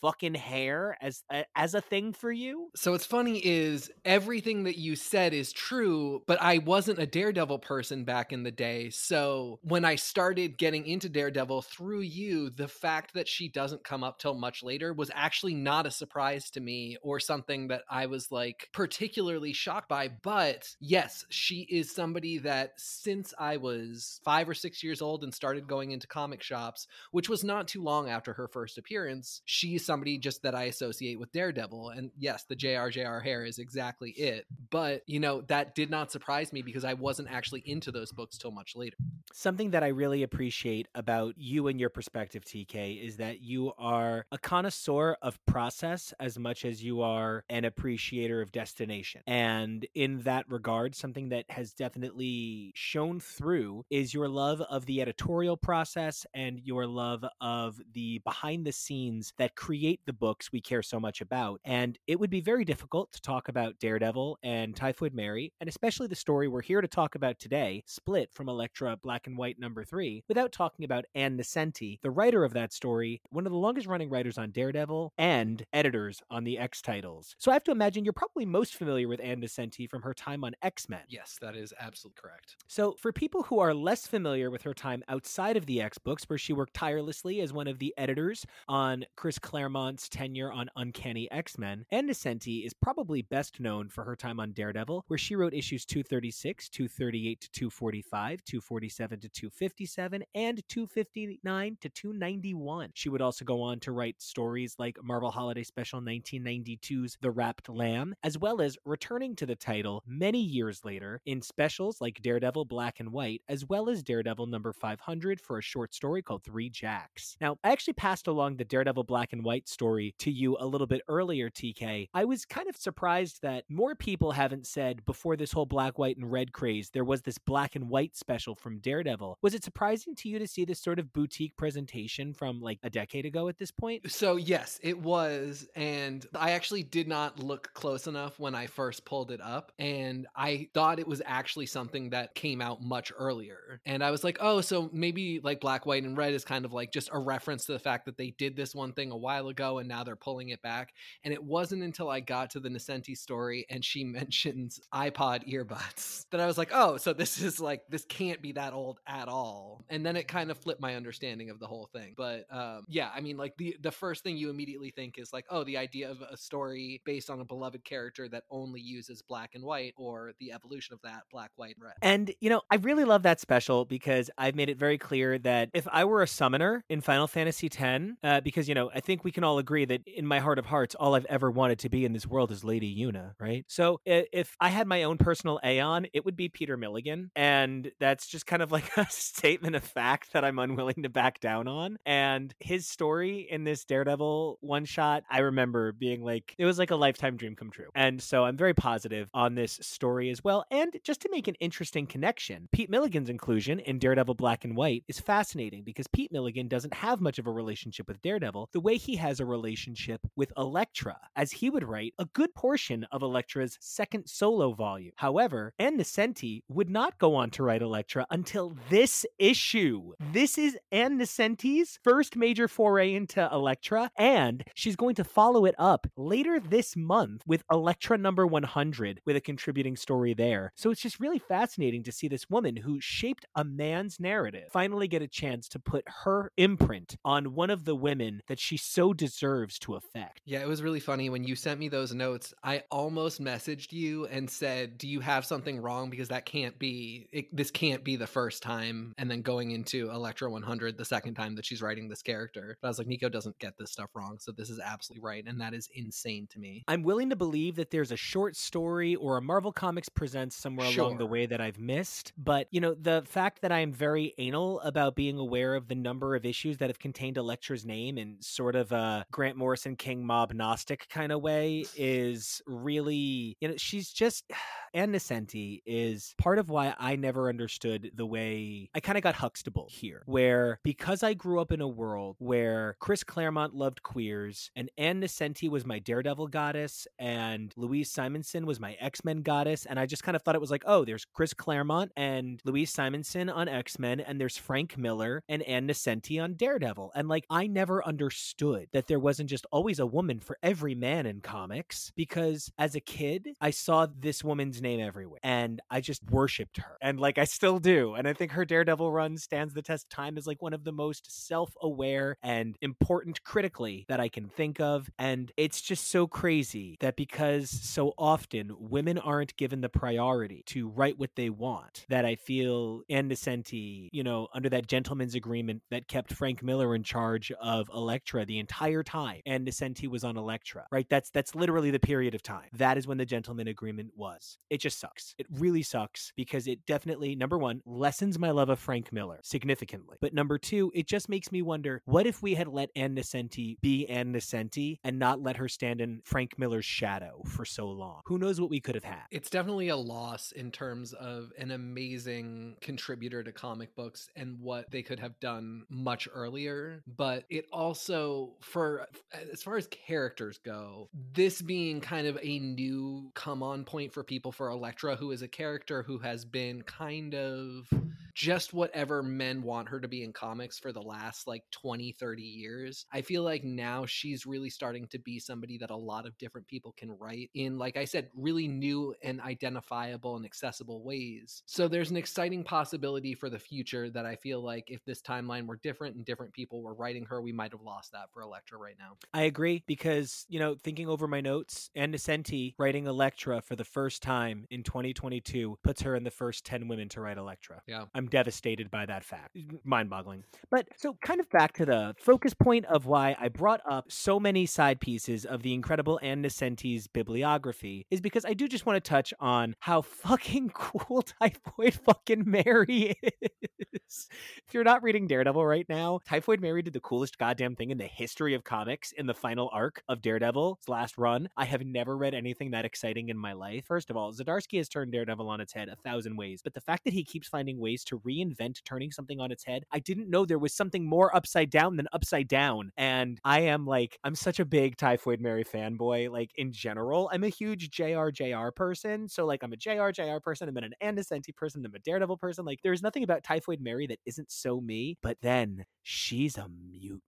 fucking hair as a thing for you? So what's funny is everything that you said is true, but I wasn't a Daredevil person back in the day. So when I started getting into Daredevil through you, the fact that she doesn't come up till much later was actually not a surprise to me or something that I was like particularly shocked by. But yes, she is somebody that since I was 5 or 6 years old and started going into comic shops, which was not too long after her first appearance, she is somebody just that I associate with Daredevil. And yes, the JR hair is exactly it. But, you know, that did not surprise me because I wasn't actually into those books till much later. Something that I really appreciate about you and your perspective, TK, is that you are a connoisseur of process as much as you are an appreciator of destination. And in that regard, something that has definitely shown through is your love of the editorial process and your love of the behind the scenes that create the books we care so much about. And it would be very difficult to talk about Daredevil and Typhoid Mary, and especially the story we're here to talk about today, Split from Elektra Black and White #3, without talking about Ann Nesenti, the writer of that story, one of the longest running writers on Daredevil and editors on the X titles. So I have to imagine you're probably most familiar with Ann Nesenti from her time on X-Men. Yes, that is absolutely correct. So for people who are less familiar with her time outside of the X books, where she worked tirelessly tirelessly as one of the editors on Chris Claremont's tenure on Uncanny X-Men, and Nescenti is probably best known for her time on Daredevil, where she wrote issues 236, 238 to 245, 247 to 257, and 259 to 291. She would also go on to write stories like Marvel Holiday Special 1992's The Wrapped Lamb, as well as returning to the title many years later in specials like Daredevil Black and White, as well as Daredevil number 500 for a short story called Three Jacks. Now, I actually passed along the Daredevil Black and White story to you a little bit earlier, TK. I was kind of surprised that more people haven't said before this whole black, white, and red craze, there was this black and white special from Daredevil. Was it surprising to you to see this sort of boutique presentation from like a decade ago at this point? So yes, it was. And I actually did not look close enough when I first pulled it up. And I thought it was actually something that came out much earlier. And I was like, oh, so maybe like black, white, and red is kind of like just a reference to the fact that they did this one thing a while ago and now they're pulling it back. And it wasn't until I got to the Nescenti story and she mentions iPod earbuds that I was like, oh, so this is like, this can't be that old at all. And then it kind of flipped my understanding of the whole thing. But yeah, I mean, like the first thing you immediately think is like, oh, the idea of a story based on a beloved character that only uses black and white, or the evolution of that black, white, and red. And, you know, I really love that special because I've made it very clear that if I were a summoner in Final Fantasy X, because, you know, I think we can all agree that in my heart of hearts, all I've ever wanted to be in this world is Lady Yuna, right? So if I had my own personal Aeon, it would be Peter Milligan. And that's just kind of like a statement of fact that I'm unwilling to back down on. And his story in this Daredevil one shot, I remember being like, it was like a lifetime dream come true. And so I'm very positive on this story as well. And just to make an interesting connection, Pete Milligan's inclusion in Daredevil Black and White is fascinating because Pete Milligan doesn't have much of a relationship with Daredevil the way he has a relationship with Elektra, as he would write a good portion of Elektra's second solo volume. However, Ann Nescenti would not go on to write Elektra until this issue. This is Ann Nescenti's first major foray into Elektra, and she's going to follow it up later this month with Elektra number 100 with a contributing story there. So it's just really fascinating to see this woman who shaped a man's narrative finally get a chance to put her imprint on one of the women that she so deserves to affect. Yeah, it was really funny when you sent me those notes. I almost messaged you and said, do you have something wrong? Because that can't be, this can't be the first time. And then going into Elektra 100, the second time that she's writing this character. But I was like, Nico doesn't get this stuff wrong. So this is absolutely right. And that is insane to me. I'm willing to believe that there's a short story or a Marvel Comics Presents somewhere along the way that I've missed. But, you know, the fact that I am very anal about being aware of the number of issues that have contained Elektra's name in sort of a Grant Morrison King mob Gnostic kind of way is really, you know, she's just, Ann Nescenti is part of why I never understood the way I kind of got Huxtable here, where because I grew up in a world where Chris Claremont loved queers and Ann Nescenti was my Daredevil goddess and Louise Simonson was my X-Men goddess, and I just kind of thought it was like, oh, there's Chris Claremont and Louise Simonson on X-Men, and there's Frank Miller and Ann Nescenti on Daredevil. And like, I never understood that there wasn't just always a woman for every man in comics, because as a kid, I saw this woman's name everywhere and I just worshipped her. And like, I still do. And I think her Daredevil run stands the test of time as like one of the most self-aware and important critically that I can think of. And it's just so crazy that because so often women aren't given the priority to write what they want, that I feel Ann Nescenti, you know, under that gentleman's agreement that kept Frank Miller in charge of Elektra the entire time Ann Nescenti was on Elektra, right? That's literally the period of time. That is when the gentleman agreement was. It just sucks. It really sucks because it definitely, number one, lessens my love of Frank Miller significantly. But number two, it just makes me wonder, what if we had let Ann Nescenti be Ann Nescenti and not let her stand in Frank Miller's shadow for so long? Who knows what we could have had? It's definitely a loss in terms of an amazing contributor to comic books and what they could have done much earlier. But it also, for as far as characters go, this being kind of a new come on point for people for Elektra, who is a character who has been kind of just whatever men want her to be in comics for the last like 20, 30 years. I feel like now she's really starting to be somebody that a lot of different people can write in, like I said, really new and identifiable and accessible ways. So there's an exciting possibility for the future that I feel like if this timeline were different and different people were writing her, we might have lost that for Elektra right now. I agree, because, you know, thinking over my notes, and Ascenti writing Elektra for the first time in 2022 puts her in the first 10 women to write Elektra. Yeah. I'm devastated by that fact. Mind-boggling. But so kind of back to the focus point of why I brought up so many side pieces of the incredible Ann Nesenti's bibliography is because I do just want to touch on how fucking cool Typhoid fucking Mary is. If you're not reading Daredevil right now, Typhoid Mary did the coolest goddamn thing in the history of comics in the final arc of Daredevil's last run. I have never read anything that exciting in my life. First of all, Zdarsky has turned Daredevil on its head 1,000 ways, but the fact that he keeps finding ways to reinvent turning something on its head, I didn't know there was something more upside down than upside down. And I am like, I'm such a big Typhoid Mary fanboy. Like in general, I'm a huge JR person. So like I'm a JR person. I'm an Ann Nesenti person. I'm a Daredevil person. Like there's nothing about Typhoid Mary that isn't so me, but then she's a mutant.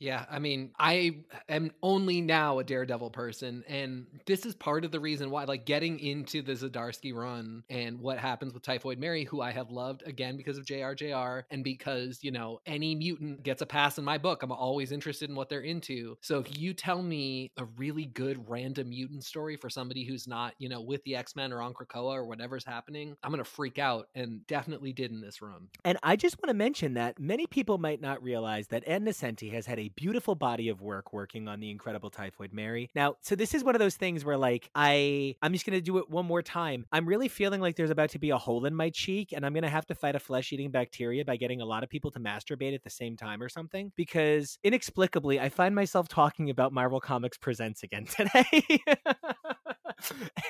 Yeah, I mean, I am only now a Daredevil person, and this is part of the reason why, like, getting into the Zdarsky run and what happens with Typhoid Mary, who I have loved, again, because of JR, and because, you know, any mutant gets a pass in my book. I'm always interested in what they're into. So if you tell me a really good random mutant story for somebody who's not, you know, with the X-Men or on Krakoa or whatever's happening, I'm going to freak out, and definitely did in this run. And I just want to mention that many people might not realize that Ann Nesenti has had a beautiful body of work working on the incredible Typhoid Mary. Now, so this is one of those things where like, I'm just going to do it one more time. I'm really feeling like there's about to be a hole in my cheek and I'm going to have to fight a flesh-eating bacteria by getting a lot of people to masturbate at the same time or something, because inexplicably, I find myself talking about Marvel Comics Presents again today.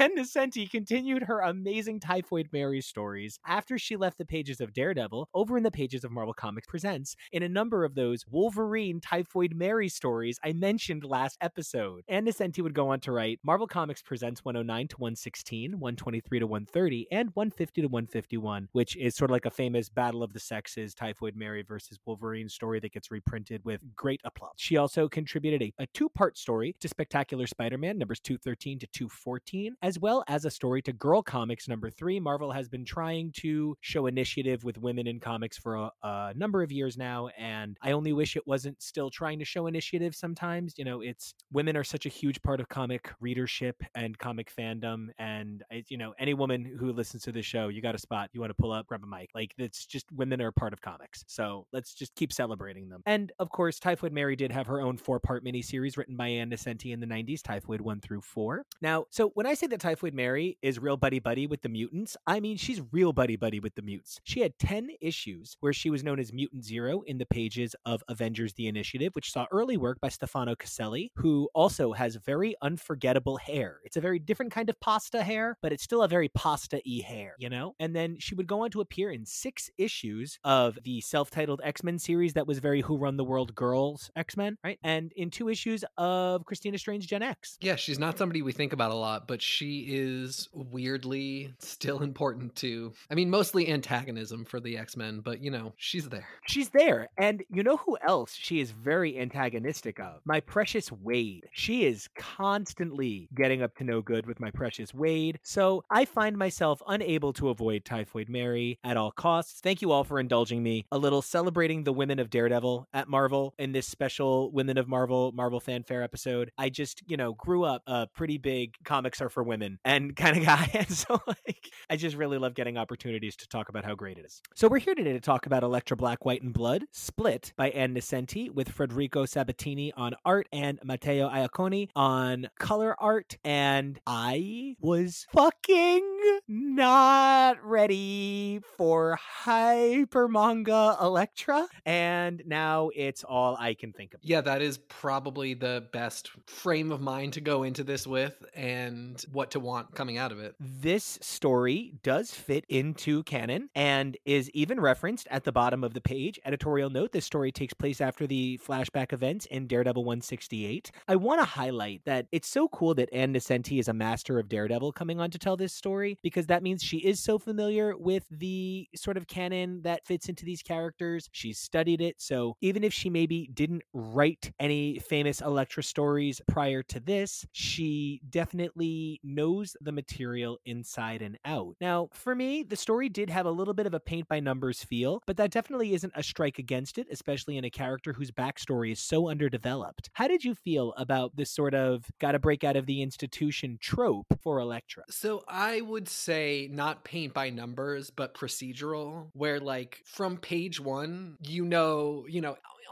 And Nesenti continued her amazing Typhoid Mary stories after she left the pages of Daredevil over in the pages of Marvel Comics Presents in a number of those Wolverine Typhoid Mary stories I mentioned last episode. And Nesenti would go on to write Marvel Comics Presents 109 to 116, 123 to 130, and 150 to 151, which is sort of like a famous Battle of the Sexes Typhoid Mary versus Wolverine story that gets reprinted with great aplomb. She also contributed a two-part story to Spectacular Spider-Man numbers 213 to 214. As well as a story to Girl Comics number 3. Marvel has been trying to show initiative with women in comics for a number of years now, and I only wish it wasn't still trying to show initiative sometimes. You know, it's women are such a huge part of comic readership and comic fandom, and you know, any woman who listens to this show, you got a spot, you want to pull up, grab a mic. Like, it's just, women are a part of comics, so let's just keep celebrating them. And of course, Typhoid Mary did have her own 4-part miniseries written by Ann Nesenti in the 90s, Typhoid 1 through 4. Now, so when I say that Typhoid Mary is real buddy-buddy with the mutants, I mean she's real buddy-buddy with the mutants. She had 10 issues where she was known as Mutant Zero in the pages of Avengers The Initiative, which saw early work by Stefano Caselli, who also has very unforgettable hair. It's a very different kind of pasta hair, but it's still a very pasta-y hair, you know? And then she would go on to appear in 6 issues of the self-titled X-Men series that was very Who Run the World Girls X-Men, right? And in 2 issues of Christina Strange Gen X. Yeah, she's not somebody we think about a lot, but she is weirdly still important to, I mean, mostly antagonism for the X-Men, but you know, she's there. She's there. And you know who else she is very antagonistic of? My Precious Wade. She is constantly getting up to no good with My Precious Wade. So I find myself unable to avoid Typhoid Mary at all costs. Thank you all for indulging me a little celebrating the women of Daredevil at Marvel in this special Women of Marvel, Marvel Fanfare episode. I just, you know, grew up a pretty big comics are for women and kind of guy. And so like, I just really love getting opportunities to talk about how great it is. So we're here today to talk about Elektra Black, White, and Blood, Split by Ann Nesenti, with Federico Sabatini on art and Matteo Iaconi on color art. And I was fucking not ready for hyper manga Elektra. And now it's all I can think of. Yeah, that is probably the best frame of mind to go into this with. And and what to want coming out of it. This story does fit into canon and is even referenced at the bottom of the page. Editorial note, this story takes place after the flashback events in Daredevil 168. I want to highlight that it's so cool that Ann Nesenti is a master of Daredevil coming on to tell this story, because that means she is so familiar with the sort of canon that fits into these characters. She's studied it. So even if she maybe didn't write any famous Elektra stories prior to this, she definitely knows the material inside and out. Now, for me, the story did have a little bit of a paint by numbers feel, but that definitely isn't a strike against it, especially in a character whose backstory is so underdeveloped. How did you feel about this sort of gotta break out of the institution trope for Elektra? So I would say not paint by numbers, but procedural, where like from page one, you know,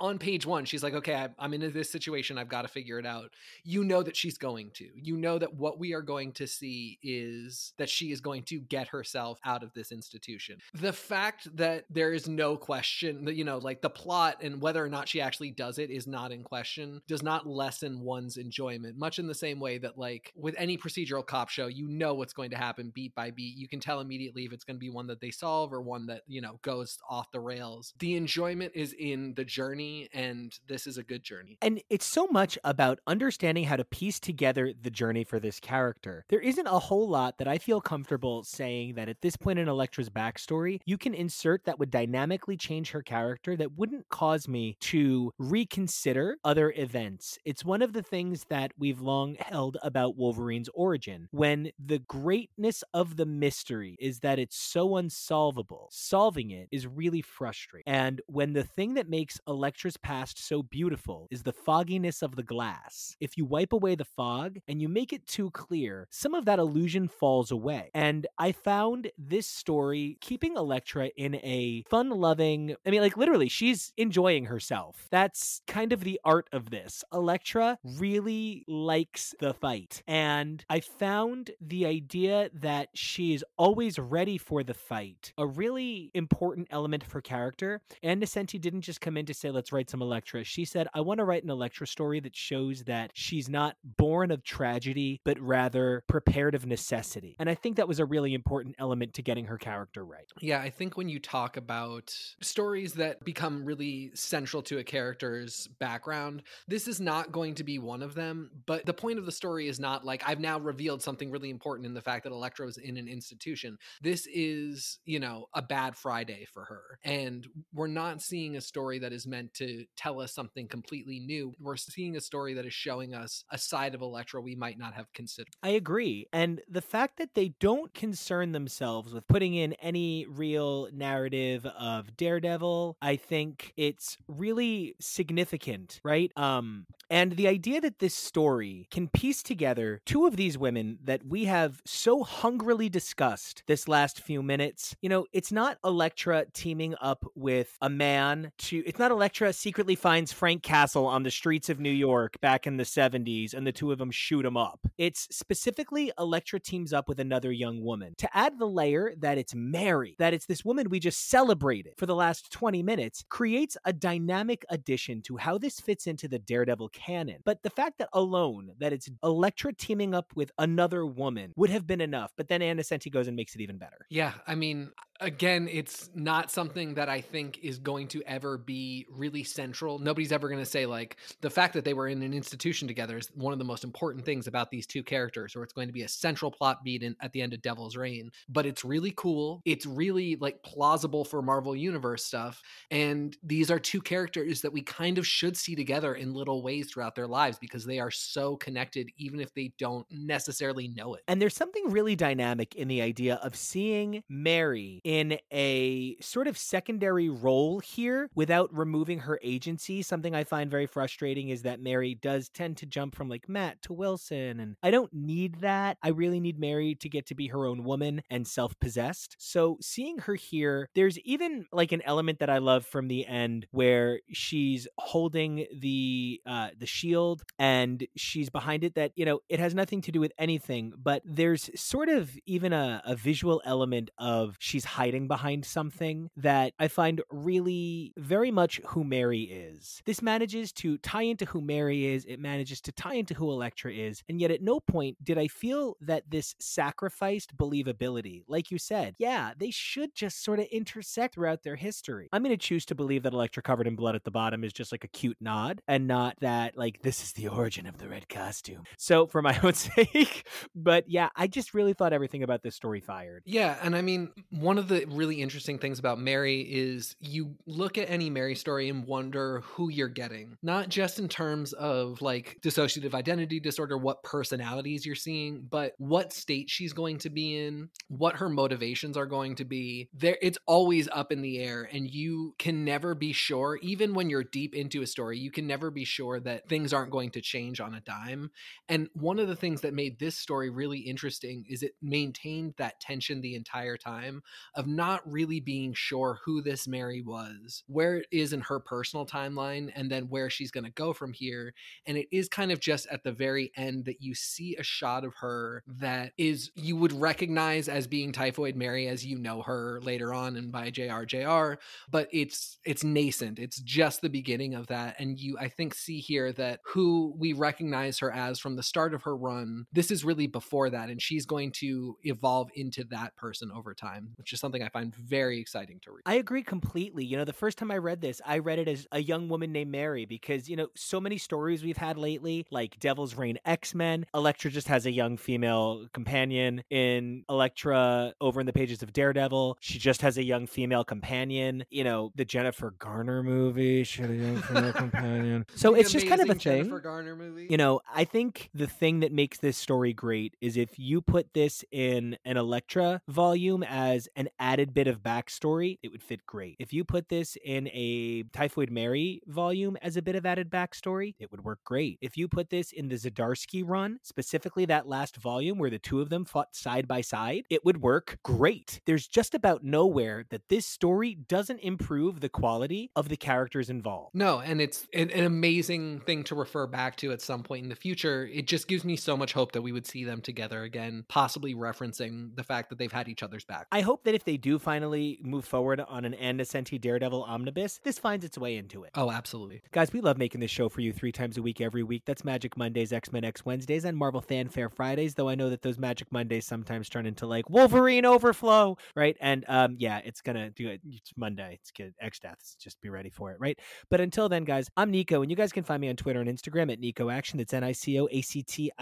on page one, she's like, okay, I'm into this situation. I've got to figure it out. You know that she's going to. You know that what we are going to see is that she is going to get herself out of this institution. The fact that there is no question, you know, like the plot and whether or not she actually does it is not in question, does not lessen one's enjoyment. Much in the same way that like with any procedural cop show, you know what's going to happen beat by beat. You can tell immediately if it's going to be one that they solve or one that, you know, goes off the rails. The enjoyment is in the journey. And this is a good journey. And it's so much about understanding how to piece together the journey for this character. There isn't a whole lot that I feel comfortable saying that at this point in Elektra's backstory, you can insert that would dynamically change her character that wouldn't cause me to reconsider other events. It's one of the things that we've long held about Wolverine's origin, when the greatness of the mystery is that it's so unsolvable. Solving it is really frustrating. And when the thing that makes Elektra past so beautiful is the fogginess of the glass. If you wipe away the fog and you make it too clear, some of that illusion falls away. And I found this story keeping Elektra in a fun-loving, I mean, like literally, she's enjoying herself. That's kind of the art of this. Elektra really likes the fight. And I found the idea that she is always ready for the fight a really important element of her character. Ann Nesenti didn't just come in to say, let's write some Elektra. She said, I want to write an Elektra story that shows that she's not born of tragedy, but rather prepared of necessity. And I think that was a really important element to getting her character right. Yeah, I think when you talk about stories that become really central to a character's background, this is not going to be one of them. But the point of the story is not like, I've now revealed something really important in the fact that Elektra was in an institution. This is, you know, a bad Friday for her. And we're not seeing a story that is meant to tell us something completely new. We're seeing a story that is showing us a side of Elektra we might not have considered. I agree. And the fact that they don't concern themselves with putting in any real narrative of Daredevil, I think it's really significant, right? And the idea that this story can piece together two of these women that we have so hungrily discussed this last few minutes, you know, it's not Elektra teaming up with a man to... It's not Elektra secretly finds Frank Castle on the streets of New York back in the 70s and the two of them shoot him up. It's specifically Elektra teams up with another young woman. To add the layer that it's Mary, that it's this woman we just celebrated for the last 20 minutes, creates a dynamic addition to how this fits into the Daredevil canon. But the fact that alone, that it's Elektra teaming up with another woman would have been enough. But then Ann Nesenti goes and makes it even better. Yeah, I mean... Again, it's not something that I think is going to ever be really central. Nobody's ever going to say, like, the fact that they were in an institution together is one of the most important things about these two characters, or it's going to be a central plot beat at the end of Devil's Reign. But it's really cool. It's really, like, plausible for Marvel Universe stuff. And these are two characters that we kind of should see together in little ways throughout their lives because they are so connected, even if they don't necessarily know it. And there's something really dynamic in the idea of seeing Mary in a sort of secondary role here without removing her agency. Something I find very frustrating is that Mary does tend to jump from like Matt to Wilson, and I don't need that. I really need Mary to get to be her own woman and self-possessed. So seeing her here, there's even like an element that I love from the end where she's holding the shield and she's behind it that, you know, it has nothing to do with anything, but there's sort of even a visual element of she's hiding hiding behind something that I find really very much who Mary is. This manages to tie into who Mary is. It manages to tie into who Electra is. And yet at no point did I feel that this sacrificed believability. Like you said, yeah, they should just sort of intersect throughout their history. I'm going to choose to believe that Electra covered in blood at the bottom is just like a cute nod and not that like this is the origin of the red costume. So for my own sake, but yeah, I just really thought everything about this story fired. Yeah. And I mean, one of the really interesting things about Mary is you look at any Mary story and wonder who you're getting, not just in terms of like dissociative identity disorder, what personalities you're seeing, but what state she's going to be in, what her motivations are going to be there. It's always up in the air and you can never be sure. Even when you're deep into a story, you can never be sure that things aren't going to change on a dime. And one of the things that made this story really interesting is it maintained that tension the entire time of not really being sure who this Mary was, where it is in her personal timeline, and then where she's going to go from here. And it is kind of just at the very end that you see a shot of her that is, you would recognize as being Typhoid Mary as you know her later on and by JRJR, but it's nascent. It's just the beginning of that. And you, I think, see here that who we recognize her as from the start of her run, this is really before that. And she's going to evolve into that person over time, which is something I find very exciting to read. I agree completely. You know, the first time I read this, I read it as a young woman named Mary because, you know, so many stories we've had lately, like Devil's Reign X-Men, Electra just has a young female companion. In Electra, over in the pages of Daredevil, she just has a young female companion. You know, the Jennifer Garner movie, she had a young female companion. So it's just kind of a thing. Jennifer Garner movie. You know, I think the thing that makes this story great is if you put this in an Electra volume as an added bit of backstory, it would fit great. If you put this in a Typhoid Mary volume as a bit of added backstory, it would work great. If you put this in the Zdarsky run, specifically that last volume where the two of them fought side by side, it would work great. There's just about nowhere that this story doesn't improve the quality of the characters involved. No, and it's an amazing thing to refer back to at some point in the future. It just gives me so much hope that we would see them together again, possibly referencing the fact that they've had each other's back. I hope that if they do finally move forward on an Ann Nesenti Daredevil omnibus, this finds its way into it. Oh, absolutely. Guys, we love making this show for you 3 times a week, every week. That's Magic Mondays, X-Men X Wednesdays, and Marvel Fanfare Fridays, though I know that those Magic Mondays sometimes turn into like Wolverine Overflow, right? And yeah, it's gonna do it. It's Monday. It's good. X-Deaths. Just be ready for it, right? But until then, guys, I'm Nico, and you guys can find me on Twitter and Instagram at NicoAction. That's NicoAction.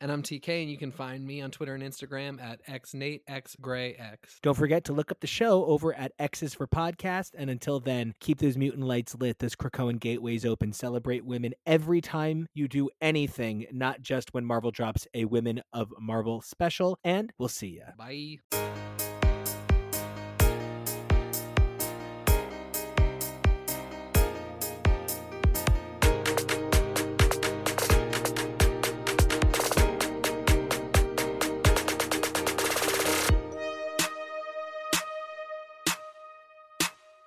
And I'm TK, and you can find me on Twitter and Instagram at XNate, XGrayX. Don't forget to look up the show over at X's for Podcast. And until then, keep those mutant lights lit, those Krakoan gateways open. Celebrate women every time you do anything, not just when Marvel drops a Women of Marvel special. And we'll see ya. Bye.